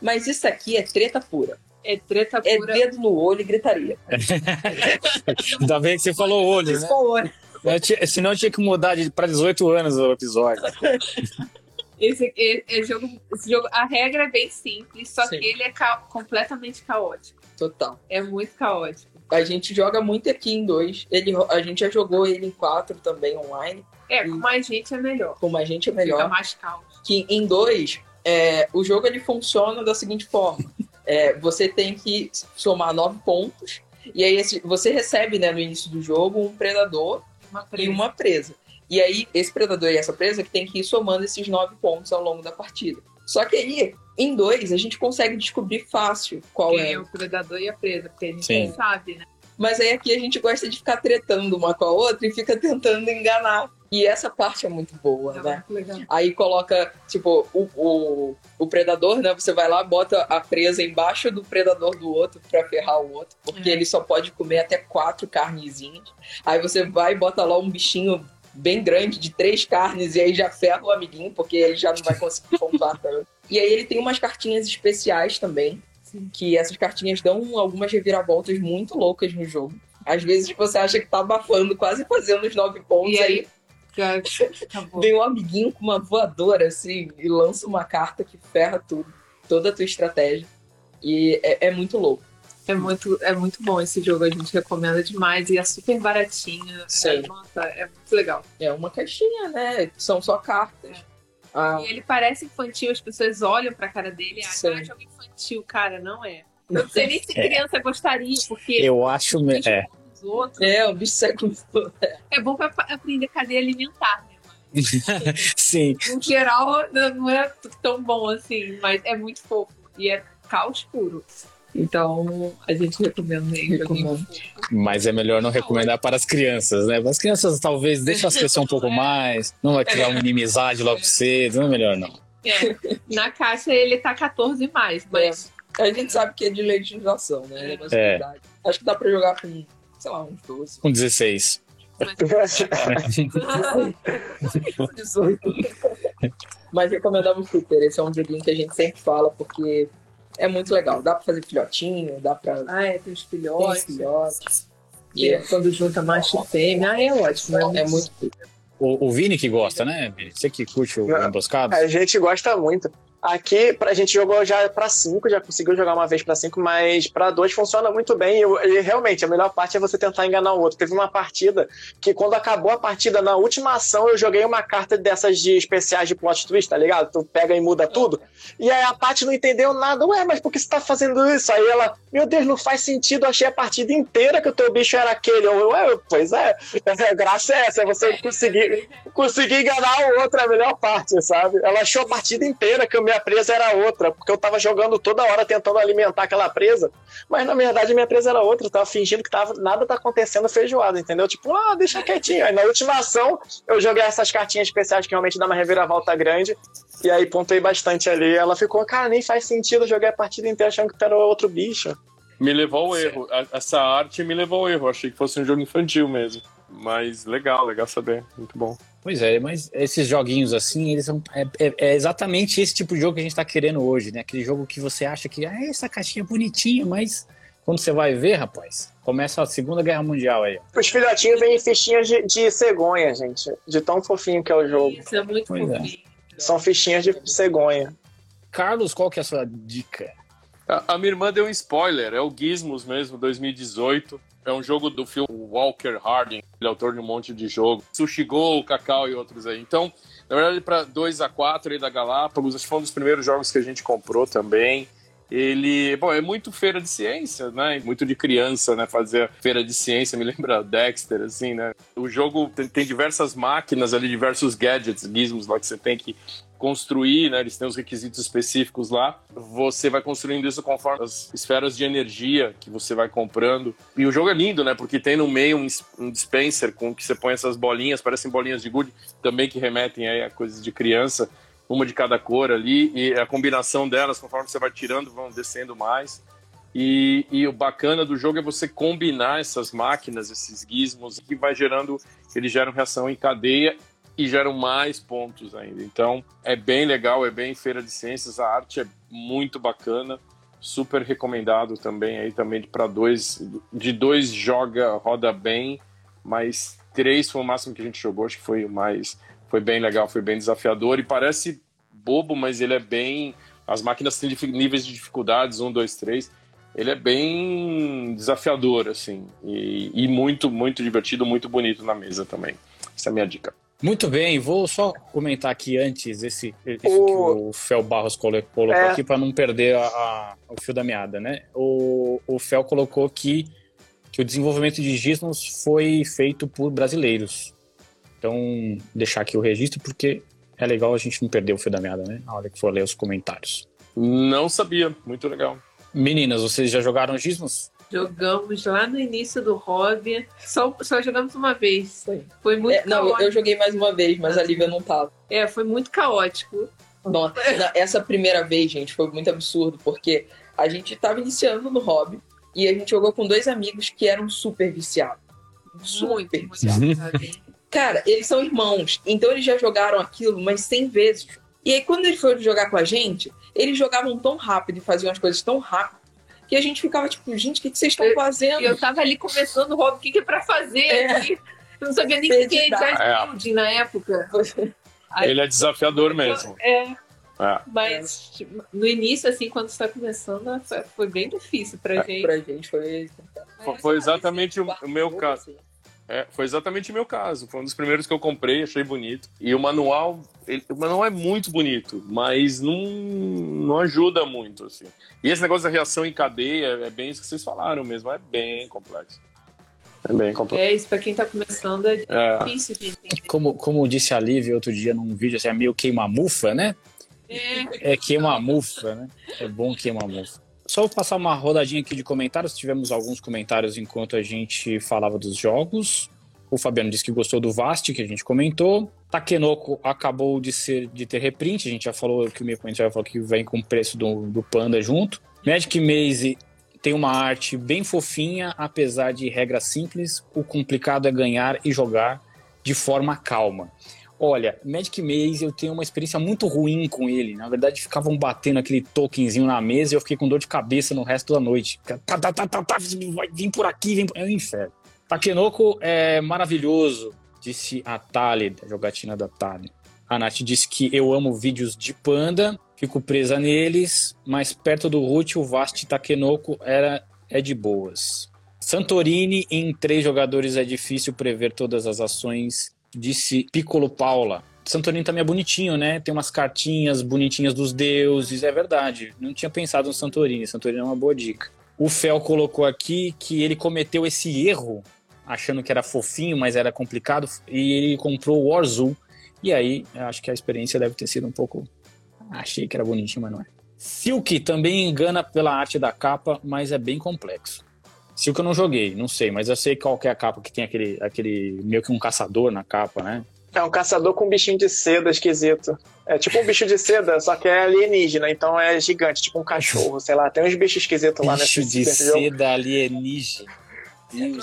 Mas isso aqui é treta pura. É treta pura. É dedo no olho e gritaria. Ainda bem que você falou olho, né? Senão eu tinha que mudar para 18 anos o episódio. Esse jogo, a regra é bem simples, só Sim. que ele é completamente caótico. Total. É muito caótico. A gente joga muito aqui em 2. A gente já jogou ele em 4 também, online. Com a gente é melhor. Com a gente é melhor. Fica mais calmo. Que em 2, o jogo ele funciona da seguinte forma. Você tem que somar 9 pontos e aí você recebe, né, no início do jogo um predador e uma presa. E aí esse predador e essa presa que tem que ir somando esses 9 pontos ao longo da partida. Só que aí, em 2, a gente consegue descobrir fácil qual é o predador e a presa, porque a gente Sim. sabe, né? Mas aí aqui a gente gosta de ficar tretando uma com a outra e fica tentando enganar E essa parte é muito boa, né? Legal. Aí coloca, tipo, o predador, né? Você vai lá, bota a presa embaixo do predador do outro pra ferrar o outro, porque ele só pode comer até 4 carnezinhas. Aí você vai e bota lá um bichinho bem grande, de 3 carnes, e aí já ferra o amiguinho, porque ele já não vai conseguir combater. E aí ele tem umas cartinhas especiais também, que essas cartinhas dão algumas reviravoltas muito loucas no jogo. Às vezes você acha que tá abafando, quase fazendo os 9 pontos, e aí... Vem um amiguinho com uma voadora assim e lança uma carta que ferra tudo, toda a tua estratégia. E é muito louco. É muito bom esse jogo, a gente recomenda demais. E é super baratinho. Sim. É muito legal. É uma caixinha, né? São só cartas. É. Ah. E ele parece infantil, as pessoas olham pra cara dele e acham que é jogo infantil, cara, não é? Eu não sei nem se criança gostaria, porque. Eu acho mesmo. Outros. O bicho sai com tudo. É bom pra aprender cadeia alimentar, né? Sim. No geral, não é tão bom assim, mas é muito fofo. E é caos puro. Então, a gente recomenda mesmo. Mas é melhor não recomendar para as crianças, né? Para as crianças, talvez, deixa as pessoas um pouco mais. Não vai criar uma inimizade logo cedo. Não é melhor, não. Na caixa, ele tá 14 e mais, mas... A gente sabe que é de legitimação, né? Acho que dá pra jogar com... sei lá, uns 12. Um 16. Mas recomendava super. Esse é um joguinho que a gente sempre fala, porque é muito legal. Dá pra fazer filhotinho, dá pra... tem os filhotes. Quando junta macho e fêmea, é ótimo. É muito... O Vini que gosta, né, Vini? Você que curte o Emboscado? A gente gosta muito. Aqui, a gente jogou já pra 5, já conseguiu jogar uma vez pra 5, mas pra 2 funciona muito bem. E realmente, a melhor parte é você tentar enganar o outro. Teve uma partida que, quando acabou a partida, na última ação, eu joguei uma carta dessas de especiais de plot twist, tá ligado? Tu pega e muda tudo. E aí a Paty não entendeu nada. Ué, mas por que você tá fazendo isso? Aí ela, meu Deus, não faz sentido. Achei a partida inteira que o teu bicho era aquele. Ué, pois é. A graça é essa, é você conseguir enganar o outro, é a melhor parte, sabe? Ela achou a partida inteira que eu minha presa era outra, porque eu tava jogando toda hora tentando alimentar aquela presa, mas na verdade minha presa era outra, eu tava fingindo que nada tá acontecendo feijoada, entendeu? Tipo, deixa quietinho. Aí na última ação eu joguei essas cartinhas especiais que realmente dá uma reviravolta grande, e aí pontuei bastante ali. Ela ficou, cara, nem faz sentido, eu joguei a partida inteira achando que era outro bicho. Me levou ao erro, essa arte me levou ao erro, achei que fosse um jogo infantil mesmo, mas legal saber, muito bom. Pois é, mas esses joguinhos assim, eles são é exatamente esse tipo de jogo que a gente tá querendo hoje, né? Aquele jogo que você acha que, essa caixinha é bonitinha, mas quando você vai ver, rapaz, começa a Segunda Guerra Mundial aí. Os filhotinhos vêm em fichinhas de cegonha, gente, de tão fofinho que é o jogo. Isso é muito fofinho. São fichinhas de cegonha. Carlos, qual que é a sua dica? A minha irmã deu um spoiler, é o Gizmos mesmo, 2018. É um jogo do filme Walker Harding, ele é autor de um monte de jogo. Sushi Go, Cacau e outros aí. Então, na verdade, para 2x4 aí da Galápagos, acho que foi um dos primeiros jogos que a gente comprou também. Ele, é muito feira de ciência, né? Muito de criança, né? Fazer feira de ciência, me lembra Dexter, assim, né? O jogo tem diversas máquinas ali, diversos gadgets, gizmos lá que você tem que construir, né? Eles têm os requisitos específicos lá. Você vai construindo isso conforme as esferas de energia que você vai comprando. E o jogo é lindo, né? Porque tem no meio um dispenser com que você põe essas bolinhas, parecem bolinhas de gude, também que remetem aí a coisas de criança. Uma de cada cor ali, e a combinação delas, conforme você vai tirando, vão descendo mais. E o bacana do jogo é você combinar essas máquinas, esses gizmos, que vai gerando, eles geram reação em cadeia e geram mais pontos ainda. Então, é bem legal, é bem feira de ciências, a arte é muito bacana, super recomendado também, aí também para 2, de 2 roda bem, mas 3 foi o máximo que a gente jogou, acho que foi o mais... Foi bem legal, foi bem desafiador e parece bobo, mas ele é bem... As máquinas têm níveis de dificuldades, 1, 2, 3. Ele é bem desafiador, assim, e muito, muito divertido, muito bonito na mesa também. Essa é a minha dica. Muito bem, vou só comentar aqui antes esse que o Fel Barros colocou aqui para não perder o fio da meada, né? O Fel colocou que o desenvolvimento de Gizmos foi feito por brasileiros. Então, deixar aqui o registro, porque é legal a gente não perder o fio da meada, né? Na hora que for ler os comentários. Não sabia. Muito legal. Meninas, vocês já jogaram Gizmos? Jogamos lá no início do hobby. Só jogamos uma vez. Foi muito caótico. Não, eu joguei mais uma vez, mas a Lívia não tava. Foi muito caótico. Nossa, essa primeira vez, gente, foi muito absurdo, porque a gente tava iniciando no hobby e a gente jogou com dois amigos que eram super viciados. Super viciados. Cara, eles são irmãos, então eles já jogaram aquilo umas 100 vezes. E aí, quando eles foram jogar com a gente, eles jogavam tão rápido e faziam as coisas tão rápido que a gente ficava tipo, gente, o que vocês estão fazendo? E eu tava ali começando, Rob, o que é pra fazer? Eu não sabia nem o que é design building na época. Ele é desafiador mesmo. Mas tipo, no início, assim, quando você tá começando, foi bem difícil pra gente. Pra gente foi exatamente o meu caso. Foi exatamente o meu caso. Foi um dos primeiros que eu comprei, achei bonito. E o manual, o manual é muito bonito, mas não ajuda muito, assim. E esse negócio da reação em cadeia, é bem isso que vocês falaram mesmo, é bem complexo. Isso pra quem tá começando é difícil de entender. Como disse a Lívia outro dia num vídeo, assim, é meio queima-mufa, né? É queima-mufa, né? É bom queima-mufa. Só vou passar uma rodadinha aqui de comentários. Tivemos alguns comentários enquanto a gente falava dos jogos. O Fabiano disse que gostou do Vast, que a gente comentou. Takenoko acabou de ter reprint. A gente já falou que o Mipo já falou que vem com o preço do Panda junto. Magic Maze tem uma arte bem fofinha, apesar de regras simples. O complicado é ganhar e jogar de forma calma. Olha, Magic Maze, eu tenho uma experiência muito ruim com ele. Na verdade, ficavam batendo aquele tokenzinho na mesa e eu fiquei com dor de cabeça no resto da noite. Vem por aqui, vem por... É um inferno. Takenoko é maravilhoso, disse a Thalia, a jogatina da Thalia. A Nath disse que eu amo vídeos de panda, fico presa neles, mas perto do Root, o Vast Takenoko é de boas. Santorini, em 3 jogadores é difícil prever todas as ações... Disse Piccolo Paula. Santorini também é bonitinho, né? Tem umas cartinhas bonitinhas dos deuses. É verdade. Não tinha pensado no Santorini. Santorini é uma boa dica. O Fel colocou aqui que ele cometeu esse erro, achando que era fofinho, mas era complicado. E ele comprou o Warzoo. E aí, acho que a experiência deve ter sido um pouco... Achei que era bonitinho, mas não é. Silk também engana pela arte da capa, mas é bem complexo. Silk eu não joguei, não sei, mas eu sei qual que é a capa, que tem aquele meio que um caçador na capa, né? É um caçador com um bichinho de seda esquisito. É tipo um bicho de seda, só que é alienígena, então é gigante, tipo um cachorro, sei lá. Tem uns bichos esquisitos lá nesse jogo. Bicho de seda alienígena. Não,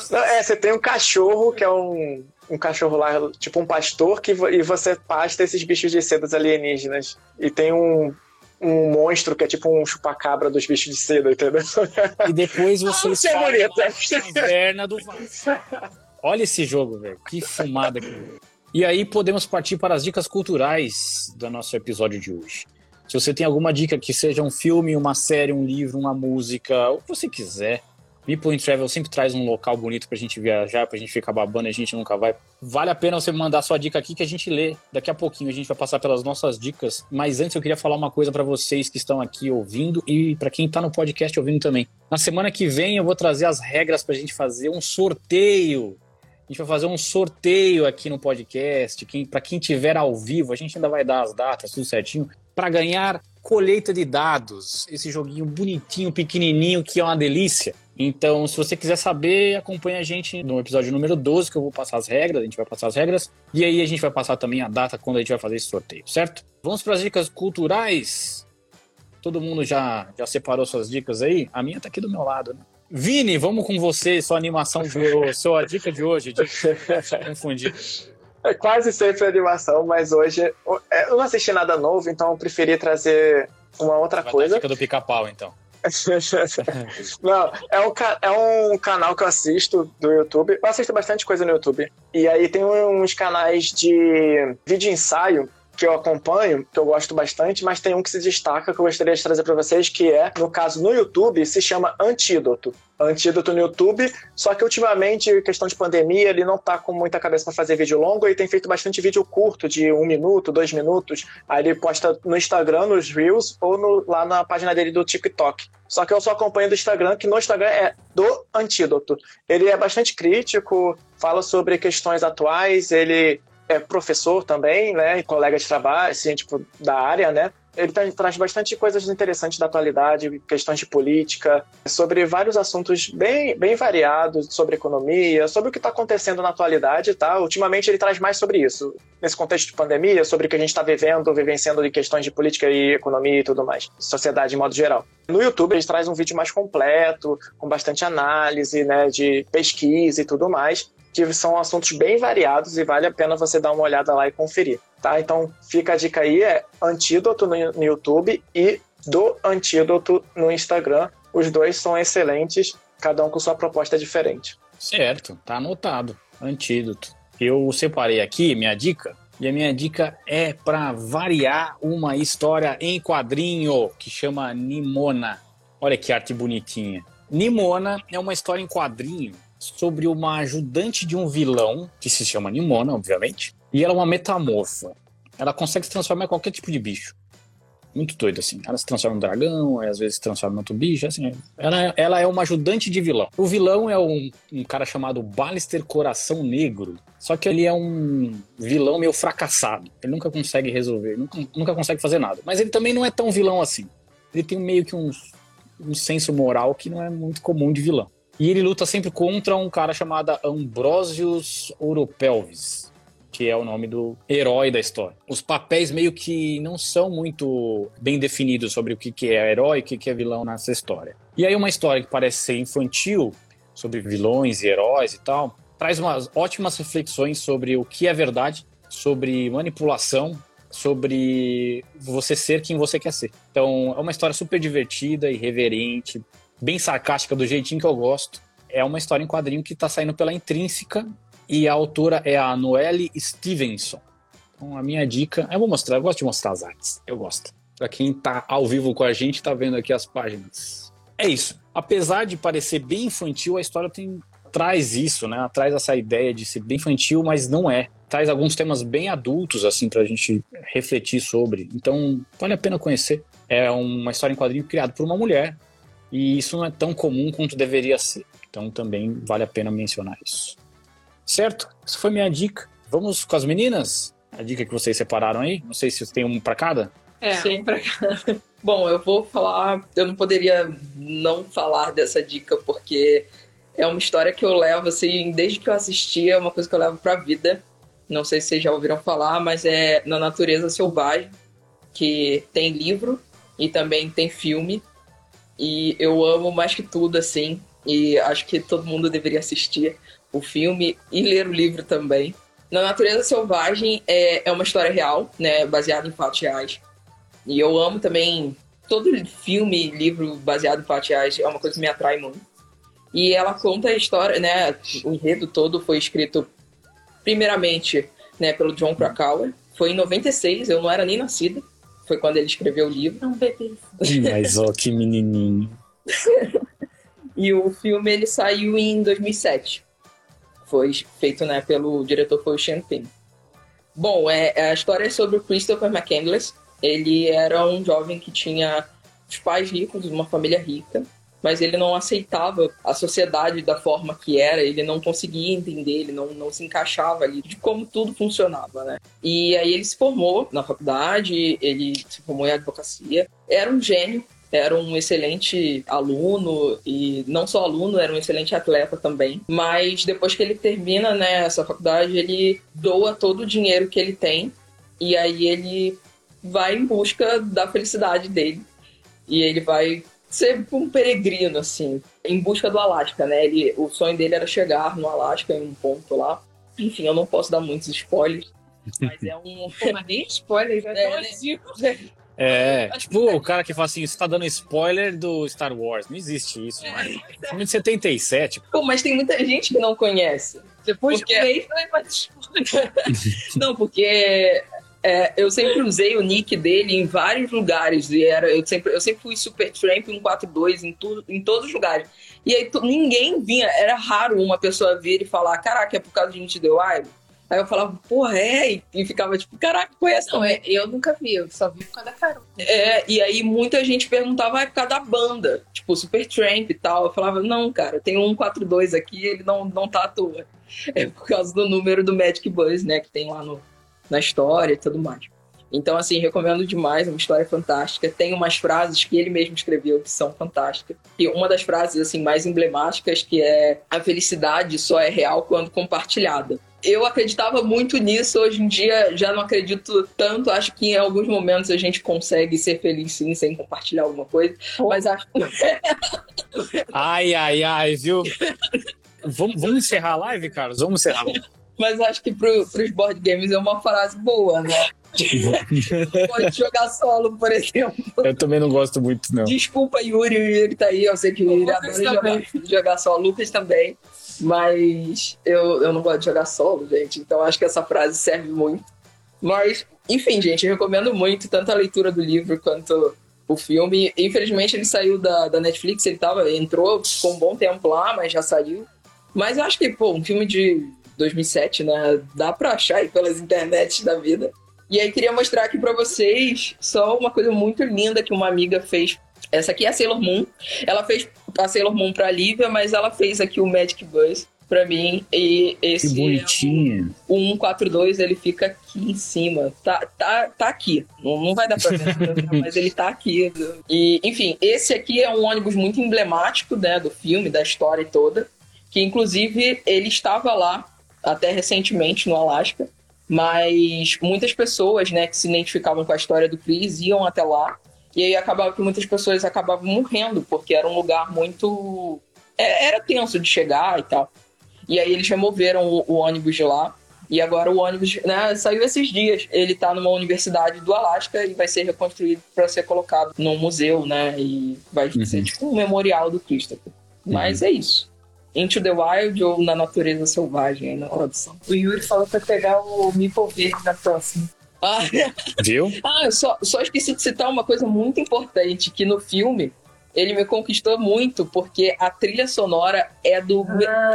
você tem um cachorro, que é um cachorro lá, tipo um pastor, e você pasta esses bichos de sedas alienígenas. E tem um monstro que é tipo um chupacabra dos bichos de seda, entendeu? E depois vocês fazem a caverna do Vasco. Olha esse jogo, velho. Que fumada. E aí podemos partir para as dicas culturais do nosso episódio de hoje. Se você tem alguma dica, que seja um filme, uma série, um livro, uma música, o que você quiser. People & Travel sempre traz um local bonito pra gente viajar, pra gente ficar babando, a gente nunca vai. Vale a pena você mandar sua dica aqui que a gente lê. Daqui a pouquinho a gente vai passar pelas nossas dicas. Mas antes eu queria falar uma coisa pra vocês que estão aqui ouvindo e pra quem tá no podcast ouvindo também. Na semana que vem eu vou trazer as regras pra gente fazer um sorteio. A gente vai fazer um sorteio aqui no podcast. Pra quem tiver ao vivo, a gente ainda vai dar as datas, tudo certinho. Pra ganhar colheita de dados. Esse joguinho bonitinho, pequenininho, que é uma delícia. Então, se você quiser saber, acompanha a gente no episódio número 12, que eu vou passar as regras, a gente vai passar as regras, e aí a gente vai passar também a data quando a gente vai fazer esse sorteio, certo? Vamos para as dicas culturais. Todo mundo já separou suas dicas aí? A minha tá aqui do meu lado, né? Vini, vamos com você, sua animação, sua dica de hoje. Confundi. É quase sempre animação, mas hoje eu não assisti nada novo, então eu preferi trazer uma outra coisa. A dica do pica-pau, então. Não, é um canal que eu assisto do YouTube. Eu assisto bastante coisa no YouTube. E aí tem uns canais de vídeo ensaio que eu acompanho, que eu gosto bastante, mas tem um que se destaca que eu gostaria de trazer pra vocês, que é, no caso, no YouTube, se chama Antídoto. Antídoto no YouTube, só que ultimamente, questão de pandemia, ele não tá com muita cabeça pra fazer vídeo longo e tem feito bastante vídeo curto, de 1 minuto, 2 minutos. Aí ele posta no Instagram, nos Reels, ou lá na página dele do TikTok. Só que eu só acompanho do Instagram, que no Instagram é do Antídoto. Ele é bastante crítico, fala sobre questões atuais, ele... é professor também, né, e colega de trabalho, assim, tipo, da área, né, Ele traz bastante coisas interessantes da atualidade, questões de política, sobre vários assuntos bem variados, sobre economia, sobre o que está acontecendo na atualidade, tá? Ultimamente ele traz mais sobre isso, nesse contexto de pandemia, sobre o que a gente está vivenciando de questões de política e economia e tudo mais, sociedade em modo geral. No YouTube ele traz um vídeo mais completo, com bastante análise, né, de pesquisa e tudo mais, que são assuntos bem variados e vale a pena você dar uma olhada lá e conferir, tá? Então fica a dica aí, é Antídoto no YouTube e Do Antídoto no Instagram. Os dois são excelentes, cada um com sua proposta diferente. Certo, tá anotado, Antídoto. Eu separei aqui minha dica, e a minha dica é para variar uma história em quadrinho que chama Nimona. Olha que arte bonitinha. Nimona é uma história em quadrinho sobre uma ajudante de um vilão, que se chama Nimona, obviamente, e ela é uma metamorfa. Ela consegue se transformar em qualquer tipo de bicho. Muito doido, assim. Ela se transforma em um dragão, às vezes se transforma em outro bicho, assim. Ela é uma ajudante de vilão. O vilão é um cara chamado Ballister Coração Negro, só que ele é um vilão meio fracassado. Ele nunca consegue resolver, nunca consegue fazer nada. Mas ele também não é tão vilão assim. Ele tem meio que um senso moral que não é muito comum de vilão. E ele luta sempre contra um cara chamado Ambrosius Oropelvis, que é o nome do herói da história. Os papéis meio que não são muito bem definidos sobre o que é herói e o que é vilão nessa história. E aí uma história que parece ser infantil, sobre vilões e heróis e tal, traz umas ótimas reflexões sobre o que é verdade, sobre manipulação, sobre você ser quem você quer ser. Então é uma história super divertida, irreverente, bem sarcástica, do jeitinho que eu gosto. É uma história em quadrinho que está saindo pela Intrínseca e a autora é a Noelle Stevenson. Então a minha dica... Eu vou mostrar, eu gosto de mostrar as artes. Eu gosto. Para quem tá ao vivo com a gente, tá vendo aqui as páginas. É isso. Apesar de parecer bem infantil, a história traz isso, né? Ela traz essa ideia de ser bem infantil, mas não é. Traz alguns temas bem adultos, assim, pra gente refletir sobre. Então, vale a pena conhecer. É uma história em quadrinho criada por uma mulher. E isso não é tão comum quanto deveria ser. Então também vale a pena mencionar isso. Certo? Essa foi minha dica. Vamos com as meninas? A dica que vocês separaram aí? Não sei se tem um pra cada? Sim, pra cada. Bom, eu vou falar... Eu não poderia não falar dessa dica, porque é uma história que eu levo, assim, desde que eu assisti, é uma coisa que eu levo pra vida. Não sei se vocês já ouviram falar, mas é Na Natureza Selvagem, que tem livro e também tem filme. E eu amo mais que tudo, assim, e acho que todo mundo deveria assistir o filme e ler o livro também. Na Natureza Selvagem é uma história real, né, baseada em fatos reais. E eu amo também todo filme e livro baseado em fatos reais, é uma coisa que me atrai muito. E ela conta a história, né, o enredo todo foi escrito primeiramente, né, pelo John Krakauer. Foi em 96, eu não era nem nascida. Foi quando ele escreveu o livro. Um bebê. Mas ó, que menininho. E o filme, ele saiu em 2007. Foi feito, né, pelo diretor, foi o Sean Penn. Bom, a história é sobre o Christopher McCandless. Ele era um jovem que tinha os pais ricos, uma família rica, mas ele não aceitava a sociedade da forma que era, ele não conseguia entender, ele não se encaixava ali de como tudo funcionava, né? E aí ele se formou na faculdade, ele se formou em advocacia, era um gênio, era um excelente aluno, e não só aluno, era um excelente atleta também, mas depois que ele termina, né, essa faculdade, ele doa todo o dinheiro que ele tem, e aí ele vai em busca da felicidade dele, e ele vai... ser um peregrino, assim, em busca do Alasca, né? O sonho dele era chegar no Alasca em um ponto lá. Enfim, eu não posso dar muitos spoilers, mas é um... Pô, mas nem spoiler, já é né? Tipo o cara que fala assim, você tá dando spoiler do Star Wars. Não existe isso, mano. É de 77. Pô, mas tem muita gente que não conhece. Depois de um mês, não é mais spoiler. Não, porque... eu sempre usei o nick dele em vários lugares, e eu sempre fui Supertramp 142 em todos os lugares. E aí ninguém vinha, era raro uma pessoa vir e falar, caraca, é por causa de gente deu Iron? Aí eu falava, porra, e ficava tipo, caraca, conhece não? Eu nunca vi, eu só vi por causa da Carol. E aí muita gente perguntava, é por causa da banda, tipo, Supertramp e tal. Eu falava, não, cara, tem um 142 aqui, ele não tá à toa. É por causa do número do Magic Bus, né, que tem lá na história e tudo mais. Então, assim, recomendo demais, uma história fantástica. Tem umas frases que ele mesmo escreveu que são fantásticas. E uma das frases, assim, mais emblemáticas, que é: a felicidade só é real quando compartilhada. Eu acreditava muito nisso, hoje em dia já não acredito tanto. Acho que em alguns momentos a gente consegue ser feliz sim, sem compartilhar alguma coisa. Oh. Mas acho que... Ai, ai, ai, viu? Vamos encerrar a live, Carlos? Vamos encerrar. Mas acho que pros board games é uma frase boa, né? Pode jogar solo, por exemplo. Eu também não gosto muito, não. Desculpa, Yuri, o Yuri tá aí, eu sei que o Yuri adora jogar solo, o Lucas também. Mas eu não gosto de jogar solo, gente. Então acho que essa frase serve muito. Mas, enfim, gente, eu recomendo muito tanto a leitura do livro quanto o filme. Infelizmente ele saiu da Netflix, entrou com um bom tempo lá, mas já saiu. Mas eu acho que, um filme de 2007, né? Dá pra achar aí pelas internets da vida. E aí queria mostrar aqui pra vocês só uma coisa muito linda que uma amiga fez. Essa aqui é a Sailor Moon. Ela fez a Sailor Moon pra Lívia, mas ela fez aqui o Magic Bus pra mim. E esse que bonitinha. É o 142, ele fica aqui em cima. Tá aqui. Não vai dar pra ver, mas ele tá aqui. E, enfim, esse aqui é um ônibus muito emblemático, né, do filme, da história toda. Que, inclusive, ele estava lá até recentemente no Alasca. Mas muitas pessoas, né, que se identificavam com a história do Chris iam até lá. E aí acabava que muitas pessoas acabavam morrendo, porque era um lugar muito... Era tenso de chegar e tal. E aí eles removeram o ônibus de lá. E agora o ônibus, né, saiu esses dias. Ele tá numa universidade do Alasca e vai ser reconstruído para ser colocado num museu, né? E vai ser tipo um memorial do Christopher. Mas é isso. Into the Wild ou Na Natureza Selvagem, aí na produção. O Yuri falou pra pegar o Mipo BR na próxima. Ah, viu? Eu só esqueci de citar uma coisa muito importante, que no filme ele me conquistou muito, porque a trilha sonora é do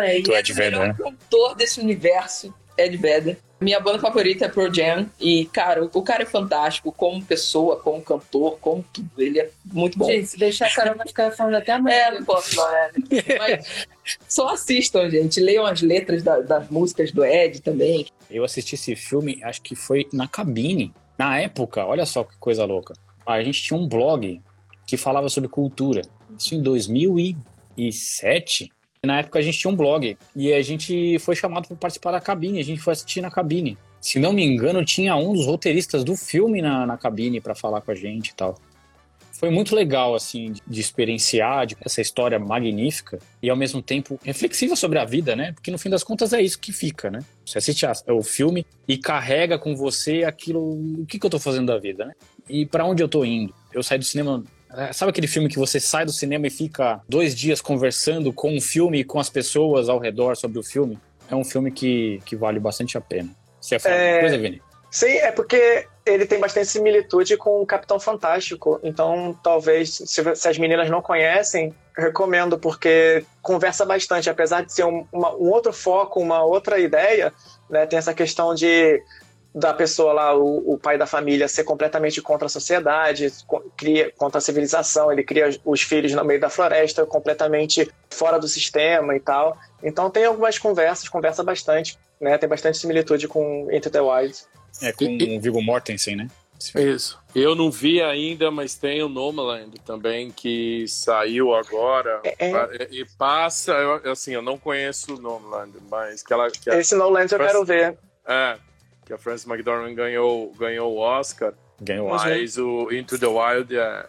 Ed Vedder, melhor cantor desse universo, Ed Vedder. Minha banda favorita é Pro Jam, e, cara, o cara é fantástico como pessoa, como cantor, como tudo. Ele é muito bom. Gente, se deixar a Carol vai ficar falando até amanhã. Não posso falar, né? Mas só assistam, gente. Leiam as letras das músicas do Ed também. Eu assisti esse filme, acho que foi na cabine. Na época, olha só que coisa louca. A gente tinha um blog que falava sobre cultura. Isso em 2007. Na época a gente tinha um blog e a gente foi chamado para participar da cabine, a gente foi assistir na cabine. Se não me engano, tinha um dos roteiristas do filme na cabine para falar com a gente e tal. Foi muito legal, assim, de experienciar essa história magnífica e, ao mesmo tempo, reflexiva sobre a vida, né? Porque, no fim das contas, é isso que fica, né? Você assiste o filme e carrega com você aquilo... O que eu tô fazendo da vida, né? E para onde eu tô indo? Eu saí do cinema... Sabe aquele filme que você sai do cinema e fica 2 dias conversando com o filme e com as pessoas ao redor sobre o filme? É um filme que vale bastante a pena. Você ia falar alguma coisa, Vini? Sim, é porque ele tem bastante similitude com o Capitão Fantástico. Então, talvez, se as meninas não conhecem, recomendo, porque conversa bastante. Apesar de ser um outro foco, uma outra ideia, né, tem essa questão da pessoa lá, o pai da família, ser completamente contra a sociedade, contra a civilização, ele cria os filhos no meio da floresta, completamente fora do sistema e tal. Então tem algumas conversa bastante, né? Tem bastante similitude com Into the Wild. É com o Viggo Mortensen, né? Isso. Eu não vi ainda, mas tem o Nomadland também, que saiu agora e passa... assim, eu não conheço o Nomadland, mas... Esse Nomadland eu quero ver. É. Que a Frances McDormand ganhou o Oscar, mas o Into the Wild é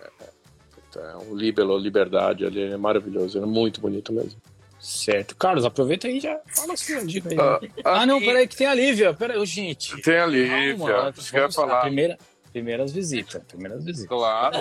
um libelo, liberdade ali, é maravilhoso, é muito bonito mesmo. Certo. Carlos, aproveita aí e já fala a sua dica aí. Não, peraí, que tem a Lívia, peraí, gente. Tem a Lívia, vamos falar. Primeiras visitas. Claro.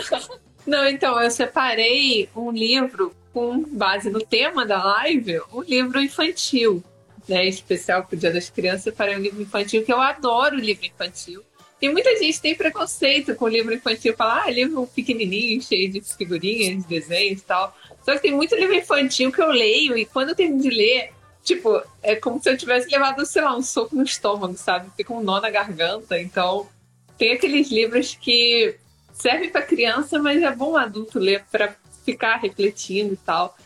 Não, então, eu separei um livro com base no tema da live, um livro infantil. Né, especial para o Dia das Crianças, para o livro infantil, que eu adoro o livro infantil. E muita gente tem preconceito com o livro infantil, fala, livro pequenininho, cheio de figurinhas, desenhos e tal. Só que tem muito livro infantil que eu leio e quando eu tenho de ler, tipo, é como se eu tivesse levado, sei lá, um soco no estômago, sabe? Fica um nó na garganta. Então, tem aqueles livros que servem para criança, mas é bom adulto ler para ficar refletindo e tal.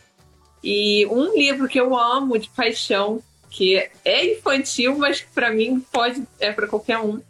E um livro que eu amo de paixão, que é infantil, mas para mim pode é para qualquer um.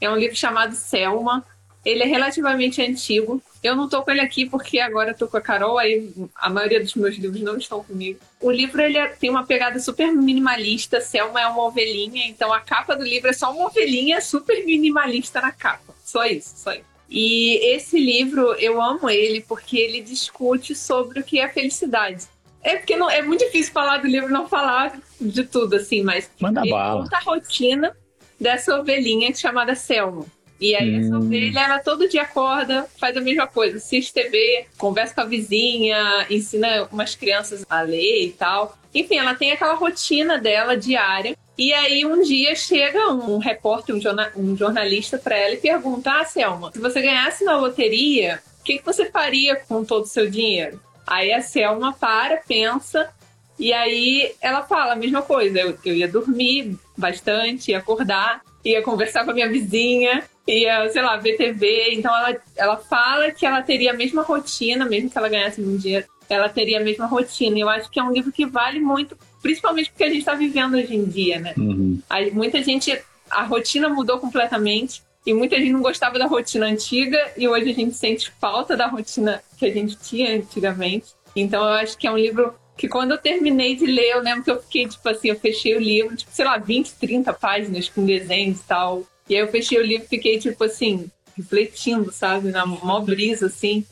É um livro chamado Selma. Ele é relativamente antigo. Eu não estou com ele aqui porque agora estou com a Carol, aí a maioria dos meus livros não estão comigo. O livro ele tem uma pegada super minimalista. Selma é uma ovelhinha, então a capa do livro é só uma ovelhinha super minimalista na capa. Só isso, só isso. E esse livro, eu amo ele porque ele discute sobre o que é felicidade. É porque não, é muito difícil falar do livro, não falar de tudo, assim, mas... Manda ele bala. Conta a rotina dessa ovelhinha chamada Selma. E aí essa ovelha, ela todo dia acorda, faz a mesma coisa, assiste TV, conversa com a vizinha, ensina umas crianças a ler e tal. Enfim, ela tem aquela rotina dela diária. E aí um dia chega um repórter, um jornalista pra ela e pergunta: ah, Selma, se você ganhasse na loteria, o que você faria com todo o seu dinheiro? Aí a Selma para, pensa, e aí ela fala a mesma coisa. Eu ia dormir bastante, ia acordar, ia conversar com a minha vizinha, ia, sei lá, ver TV. Então ela fala que ela teria a mesma rotina, mesmo que ela ganhasse um dinheiro, ela teria a mesma rotina. E eu acho que é um livro que vale muito, principalmente porque a gente está vivendo hoje em dia, né? Uhum. Muita gente, a rotina mudou completamente e muita gente não gostava da rotina antiga e hoje a gente sente falta da rotina que a gente tinha antigamente. Então eu acho que é um livro que quando eu terminei de ler, eu lembro que eu fiquei, tipo assim, eu fechei o livro, tipo, sei lá, 20, 30 páginas com desenhos e tal. E aí eu fechei o livro e fiquei, tipo assim, refletindo, sabe? Na mó brisa, assim.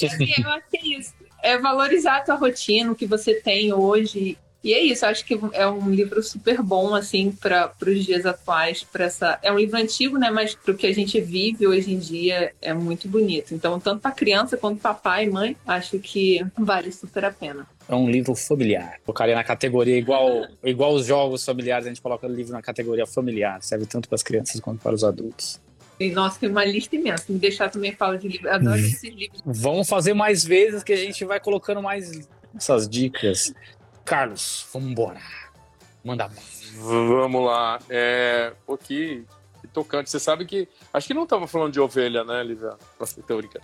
E eu acho que é isso. É valorizar a tua rotina, o que você tem hoje. E é isso, eu acho que é um livro super bom, assim, para os dias atuais. É um livro antigo, né? Mas pro que a gente vive hoje em dia é muito bonito. Então, tanto para criança quanto para pai e mãe, acho que vale super a pena. É um livro familiar. Colocaria na categoria igual os jogos familiares, a gente coloca o livro na categoria familiar. Serve tanto para as crianças quanto para os adultos. E, nossa, tem uma lista imensa. Me deixar também falar de livro. Adoro esses livros. Vamos fazer mais vezes que a gente vai colocando mais essas dicas. Carlos, vamos embora. Manda bala. Vamos lá. Pô, que tocante. Você sabe que... Acho que não estava falando de ovelha, né, Lívia? Nossa, tô brincando.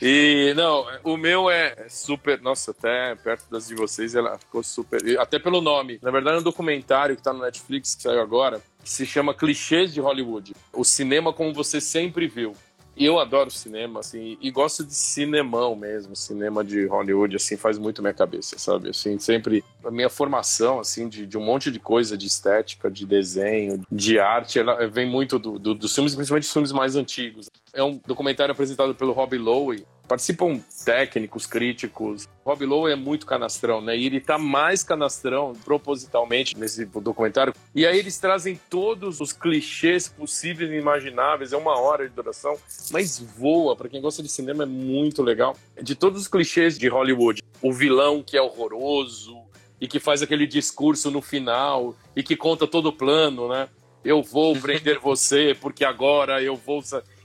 E, não, o meu é super... Nossa, até perto das de vocês, ela ficou super... Até pelo nome. Na verdade, é um documentário que tá no Netflix, que saiu agora, que se chama Clichês de Hollywood. O cinema como você sempre viu. E eu adoro cinema, assim, e gosto de cinemão mesmo, cinema de Hollywood, assim, faz muito minha cabeça, sabe? Assim, sempre a minha formação, assim, de um monte de coisa, de estética, de desenho, de arte, ela vem muito dos filmes, principalmente dos filmes mais antigos. É um documentário apresentado pelo Rob Lowe, participam técnicos, críticos. Rob Lowe é muito canastrão, né? E ele tá mais canastrão propositalmente nesse documentário. E aí eles trazem todos os clichês possíveis e imagináveis. É uma hora de duração, mas voa. Pra quem gosta de cinema é muito legal. De todos os clichês de Hollywood. O vilão que é horroroso e que faz aquele discurso no final e que conta todo o plano, né? Eu vou prender você porque agora eu vou...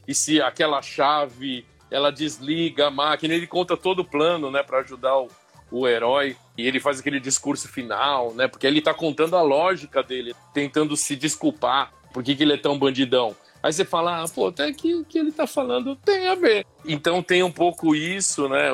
E se aquela chave... ela desliga a máquina, ele conta todo o plano, né, pra ajudar o herói, e ele faz aquele discurso final, né, porque ele tá contando a lógica dele, tentando se desculpar, por que ele é tão bandidão. Aí você fala, ah, pô, até que o que ele tá falando tem a ver. Então tem um pouco isso, né,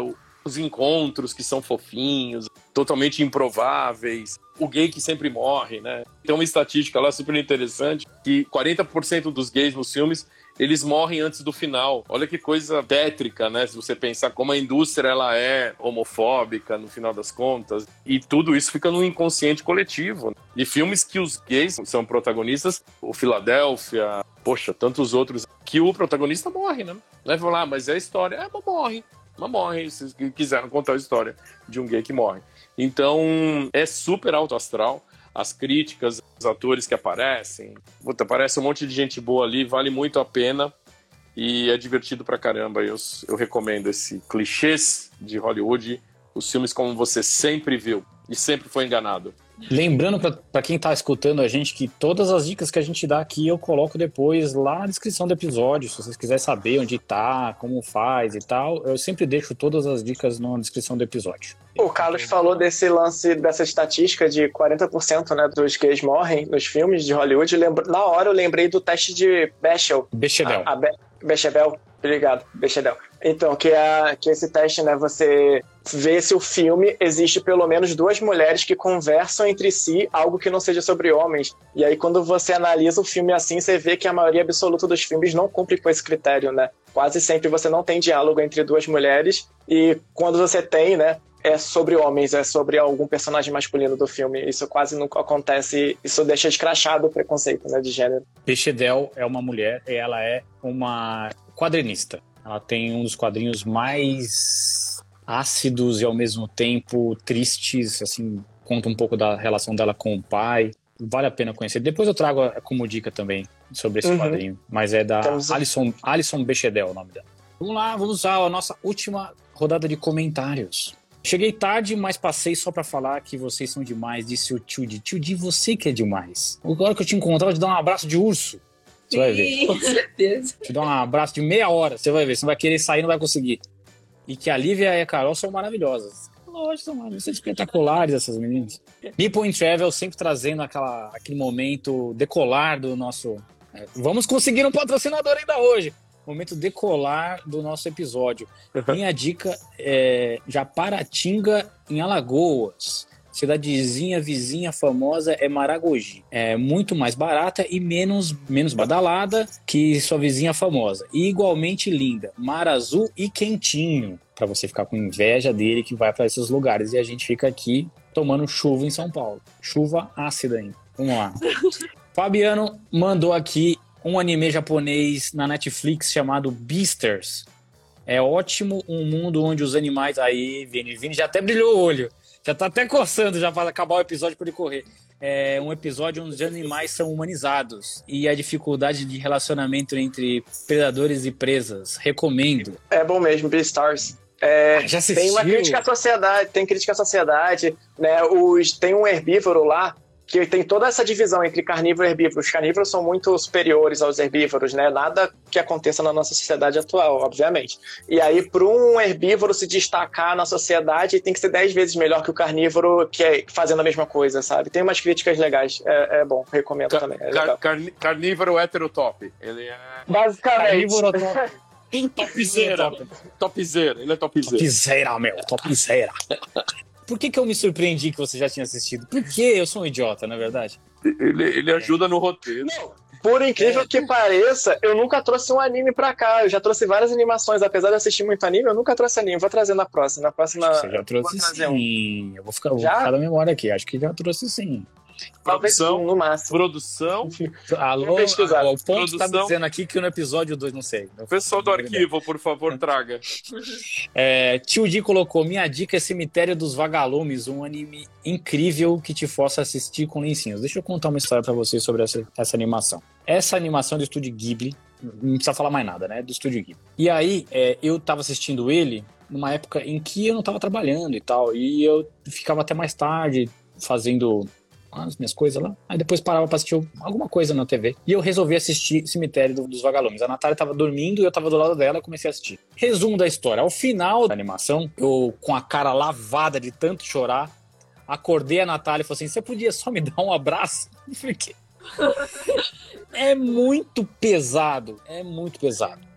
os encontros que são fofinhos, totalmente improváveis, o gay que sempre morre, né. Tem uma estatística lá super interessante, que 40% dos gays nos filmes eles morrem antes do final. Olha que coisa tétrica, né? Se você pensar como a indústria ela é homofóbica, no final das contas. E tudo isso fica no inconsciente coletivo. E filmes que os gays são protagonistas, o Filadélfia, poxa, tantos outros, que o protagonista morre, né? Vai falar, mas é a história. É, mas morre. Mas morre, se quiseram contar a história de um gay que morre. Então, é super alto astral. As críticas, os atores que aparecem. Puta, aparece um monte de gente boa ali, vale muito a pena e é divertido pra caramba. Eu recomendo esse Clichês de Hollywood, os filmes como você sempre viu e sempre foi enganado. Lembrando pra quem tá escutando a gente que todas as dicas que a gente dá aqui eu coloco depois lá na descrição do episódio, se vocês quiserem saber onde tá, como faz e tal, eu sempre deixo todas as dicas na descrição do episódio. O Carlos falou desse lance, dessa estatística de 40%, né, dos gays morrem nos filmes de Hollywood. Na hora eu lembrei do teste de Bechdel. Bechdel. Obrigado, Bechdel. Então, que esse teste, né, você vê se o filme existe pelo menos duas mulheres que conversam entre si algo que não seja sobre homens. E aí, quando você analisa o filme assim, você vê que a maioria absoluta dos filmes não cumpre com esse critério, né? Quase sempre você não tem diálogo entre duas mulheres e quando você tem, né, é sobre homens, é sobre algum personagem masculino do filme. Isso quase nunca acontece, isso deixa escrachado o preconceito, né, de gênero. Bechdel é uma mulher e ela é uma quadrinista. Ela tem um dos quadrinhos mais ácidos e ao mesmo tempo tristes, assim, conta um pouco da relação dela com o pai. Vale a pena conhecer. Depois eu trago como dica também sobre esse quadrinho, mas é da Alison Bechdel, o nome dela. Vamos lá, vamos usar a nossa última rodada de comentários. Cheguei tarde, mas passei só pra falar que vocês são demais, disse o tio de. Tio de, você que é demais. Agora que eu te encontrar, eu vou te dar um abraço de urso. Você vai ver. Sim, com certeza. Te dar um abraço de meia hora, você vai ver. Você não vai querer sair, não vai conseguir. E que a Lívia e a Carol são maravilhosas. Lógico, são maravilhosas. São espetaculares essas meninas. Mipo Travel sempre trazendo aquele momento decolar do nosso... Vamos conseguir um patrocinador ainda hoje. Momento decolar do nosso episódio. Minha dica é Japaratinga, em Alagoas. Cidadezinha vizinha famosa é Maragogi. É muito mais barata e menos badalada que sua vizinha famosa. E igualmente linda. Mar azul e quentinho. Pra você ficar com inveja dele que vai pra esses lugares. E a gente fica aqui tomando chuva em São Paulo. Chuva ácida ainda. Vamos lá. Fabiano mandou aqui um anime japonês na Netflix chamado Beasters. É ótimo, um mundo onde os animais... Aí, Vini já até brilhou o olho. Já tá até coçando, já para acabar o episódio pra ele correr. É um episódio onde os animais são humanizados. E a dificuldade de relacionamento entre predadores e presas. Recomendo. É bom mesmo, Beastars. Já assistiu? Tem uma crítica à sociedade, né? Tem um herbívoro lá que tem toda essa divisão entre carnívoro e herbívoro. Os carnívoros são muito superiores aos herbívoros, né? Nada que aconteça na nossa sociedade atual, obviamente. E aí, para um herbívoro se destacar na sociedade, tem que ser 10 vezes melhor que o carnívoro que é fazendo a mesma coisa, sabe? Tem umas críticas legais. É bom, recomendo também. É carnívoro heterotop. Ele é... Basicamente. Carnívoro top. Topzera. Topzera. Ele é topzera. Topzera, meu. Topzera. Por que eu me surpreendi que você já tinha assistido? Porque eu sou um idiota, na verdade. Ele ajuda no roteiro. Não, por incrível que pareça, eu nunca trouxe um anime pra cá. Eu já trouxe várias animações. Apesar de assistir muito anime, eu nunca trouxe anime. Vou trazer na próxima. Você já trouxe sim. Um. Eu vou ficar na memória aqui. Acho que já trouxe sim. Produção, no máximo. Produção. Alô, o Ponto tá dizendo aqui que no episódio 2, não sei. Pessoal do arquivo, por favor, traga. Tio Di colocou: minha dica é Cemitério dos Vagalumes, um anime incrível que te força a assistir com lencinhos. Deixa eu contar uma história pra vocês sobre essa animação. Essa animação do estúdio Ghibli, não precisa falar mais nada, né? Do estúdio Ghibli. E aí, eu tava assistindo ele numa época em que eu não tava trabalhando e tal, e eu ficava até mais tarde fazendo as minhas coisas lá, aí depois parava pra assistir alguma coisa na TV, e eu resolvi assistir Cemitério dos Vagalumes. A Natália tava dormindo e eu tava do lado dela e comecei a assistir. Resumo da história: ao final da animação, eu com a cara lavada de tanto chorar, acordei a Natália e falei assim, você podia só me dar um abraço? Porque é muito pesado,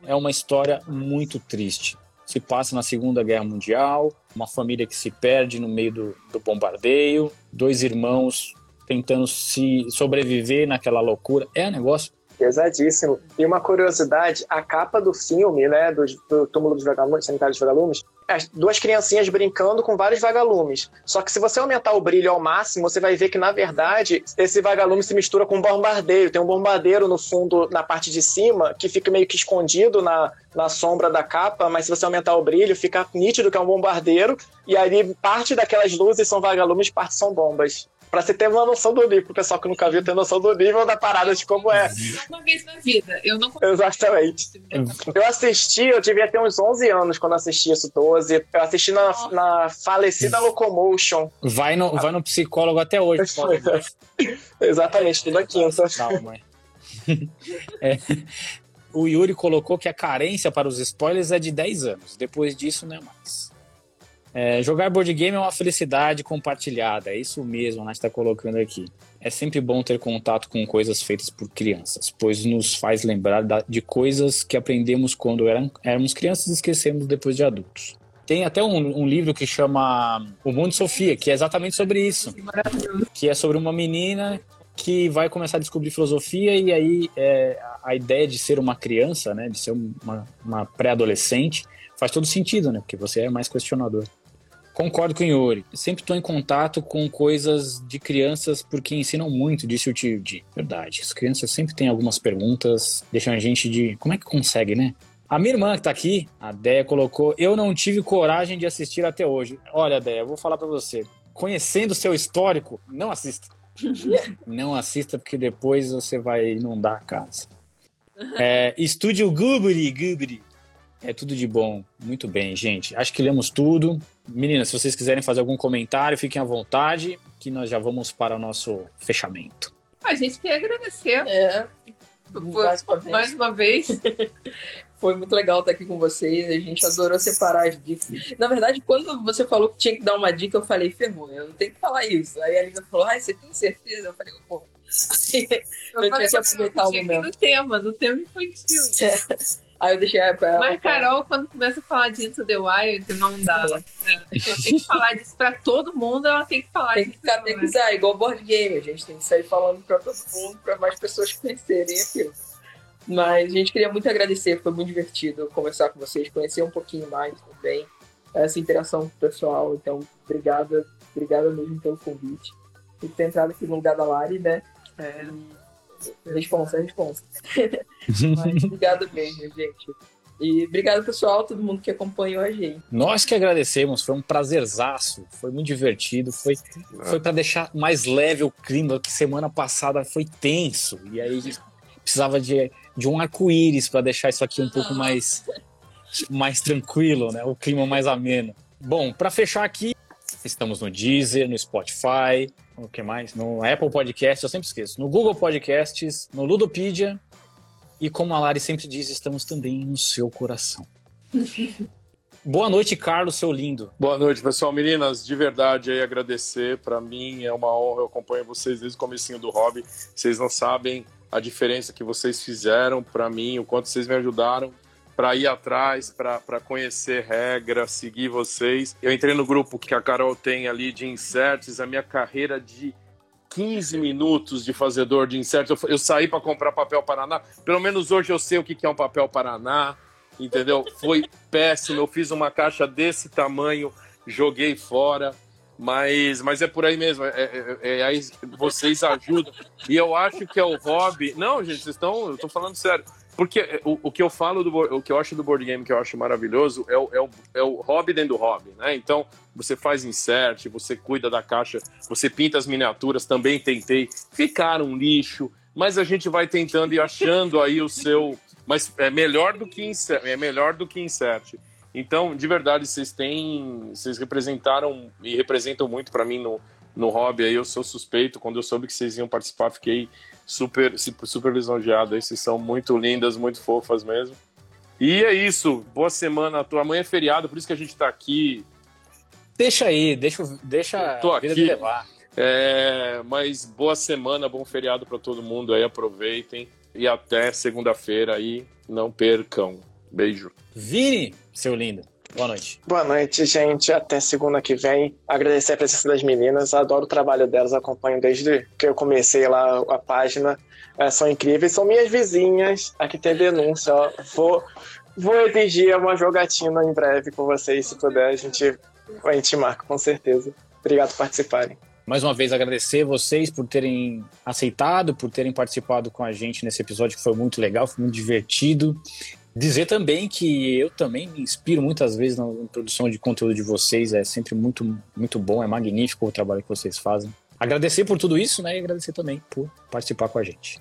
é uma história muito triste. Se passa na Segunda Guerra Mundial, uma família que se perde no meio do bombardeio, dois irmãos tentando se sobreviver naquela loucura. É um negócio pesadíssimo. E uma curiosidade, a capa do filme, né, do Túmulo dos Vagalumes, Cemitério dos Vagalumes, é duas criancinhas brincando com vários vagalumes. Só que se você aumentar o brilho ao máximo, você vai ver que, na verdade, esse vagalume se mistura com um bombardeiro. Tem um bombardeiro no fundo, na parte de cima, que fica meio que escondido na sombra da capa, mas se você aumentar o brilho, fica nítido que é um bombardeiro, e aí parte daquelas luzes são vagalumes, parte são bombas. Pra você ter uma noção do nível, o pessoal que nunca viu ter noção do nível da parada de como é. Uma vez na vida, eu não consigo. Exatamente. Eu devia ter uns 11 anos quando assisti isso, 12. Eu assisti na falecida Locomotion. Vai no psicólogo até hoje. Exatamente, tudo aqui. Calma. O Yuri colocou que a carência para os spoilers é de 10 anos. Depois disso, não é mais. Jogar board game é uma felicidade compartilhada, é isso mesmo, a Nath está colocando aqui. É sempre bom ter contato com coisas feitas por crianças, pois nos faz lembrar de coisas que aprendemos quando éramos crianças e esquecemos depois de adultos. Tem até um livro que chama O Mundo de Sofia, que é exatamente sobre isso. Que é sobre uma menina que vai começar a descobrir filosofia e aí a ideia de ser uma criança, né, de ser uma pré-adolescente, faz todo sentido, né, porque você é mais questionador. Concordo com o Yuri. Sempre estou em contato com coisas de crianças porque ensinam muito, disse o tio Di. Verdade, as crianças sempre têm algumas perguntas, deixam a gente de... Como é que consegue, né? A minha irmã que tá aqui, a Déia, colocou: eu não tive coragem de assistir até hoje. Olha, Déia, eu vou falar pra você. Conhecendo o seu histórico, não assista. Não assista, porque depois você vai inundar a casa. Estude o Gubri. É tudo de bom. Muito bem, gente. Acho que lemos tudo. Meninas, se vocês quiserem fazer algum comentário, fiquem à vontade, que nós já vamos para o nosso fechamento. A gente quer agradecer. Mais uma vez. Foi muito legal estar aqui com vocês, a gente adorou separar as dicas. Na verdade, quando você falou que tinha que dar uma dica, eu falei, ferrou, eu não tenho que falar isso. Aí a Lívia falou, você tem certeza? Eu falei, pô, eu tinha que aproveitar o momento. No tema infantil. Aí eu deixei mas Carol, quando começa a falar de Into the Wild, não dá. Ela tem que falar disso pra todo mundo, ela tem que falar disso. Tem que categorizar, igual board game, a gente tem que sair falando pra todo mundo, pra mais pessoas conhecerem aquilo. Mas a gente queria muito agradecer, foi muito divertido conversar com vocês, conhecer um pouquinho mais também, essa interação com o pessoal. Então, obrigada mesmo pelo convite. E ter entrado aqui no lugar da Lari, né? Responsa. Mas obrigado mesmo, gente. E obrigado, pessoal, todo mundo que acompanhou a gente. Nós que agradecemos, foi um prazerzaço, foi muito divertido, foi para deixar mais leve o clima, que semana passada foi tenso, e aí a gente precisava de um arco-íris para deixar isso aqui um pouco mais tranquilo, né? O clima mais ameno. Bom, para fechar aqui, estamos no Deezer, no Spotify, o que mais? No Apple Podcasts, eu sempre esqueço, no Google Podcasts, no Ludopedia e, como a Lari sempre diz, estamos também no seu coração. Boa noite, Carlos, seu lindo. Boa noite, pessoal. Meninas, de verdade, aí agradecer. Para mim é uma honra, eu acompanho vocês desde o comecinho do hobby. Vocês não sabem a diferença que vocês fizeram para mim, o quanto vocês me ajudaram para ir atrás, para conhecer regra, seguir vocês. Eu entrei no grupo que a Carol tem ali de inserts, a minha carreira de 15 minutos de fazedor de inserts. Eu saí para comprar papel Paraná, pelo menos hoje eu sei o que é um papel Paraná, entendeu? Foi péssimo, eu fiz uma caixa desse tamanho, joguei fora. Mas é por aí mesmo, aí vocês ajudam. E eu acho que é o hobby... Não, gente, eu tô falando sério. Porque o que eu acho do board game, que eu acho maravilhoso, é o hobby dentro do hobby, né? Então, você faz insert, você cuida da caixa, você pinta as miniaturas, também tentei. Ficaram um lixo, mas a gente vai tentando e achando aí o seu... Mas é melhor do que insert. Então, de verdade, vocês representaram e representam muito para mim no hobby. Aí eu sou suspeito, quando eu soube que vocês iam participar, fiquei super lisonjeado. Aí vocês são muito lindas, muito fofas mesmo. E é isso, boa semana. Amanhã é feriado, por isso que a gente tá aqui. Deixa aí, deixa a vida me levar. Mas boa semana, bom feriado para todo mundo aí, aproveitem. E até segunda-feira aí, não percam. Beijo. Vini, seu lindo. Boa noite. Boa noite, gente. Até segunda que vem. Agradecer a presença das meninas. Adoro o trabalho delas. Acompanho desde que eu comecei lá a página. São incríveis. São minhas vizinhas. Aqui tem denúncia. Ó. Vou exigir uma jogatina em breve com vocês. Se puder, a gente marca, com certeza. Obrigado por participarem. Mais uma vez, agradecer vocês por terem aceitado, por terem participado com a gente nesse episódio, que foi muito legal, foi muito divertido. Dizer também que eu também me inspiro muitas vezes na produção de conteúdo de vocês, é sempre muito, muito bom, é magnífico o trabalho que vocês fazem. Agradecer por tudo isso, né, e agradecer também por participar com a gente.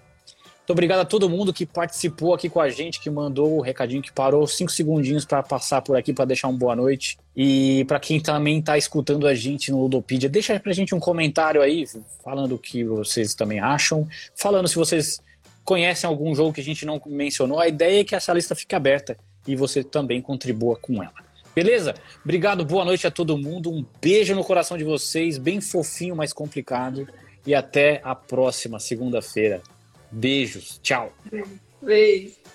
Muito obrigado a todo mundo que participou aqui com a gente, que mandou o recadinho, que parou 5 segundinhos para passar por aqui, para deixar uma boa noite. E para quem também está escutando a gente no Ludopedia, deixa pra gente um comentário aí, falando o que vocês também acham, falando se vocês conhecem algum jogo que a gente não mencionou. A ideia é que essa lista fique aberta e você também contribua com ela. Beleza? Obrigado, boa noite a todo mundo. Um beijo no coração de vocês, bem fofinho, mas complicado. E até a próxima segunda-feira. Beijos, tchau. Beijo.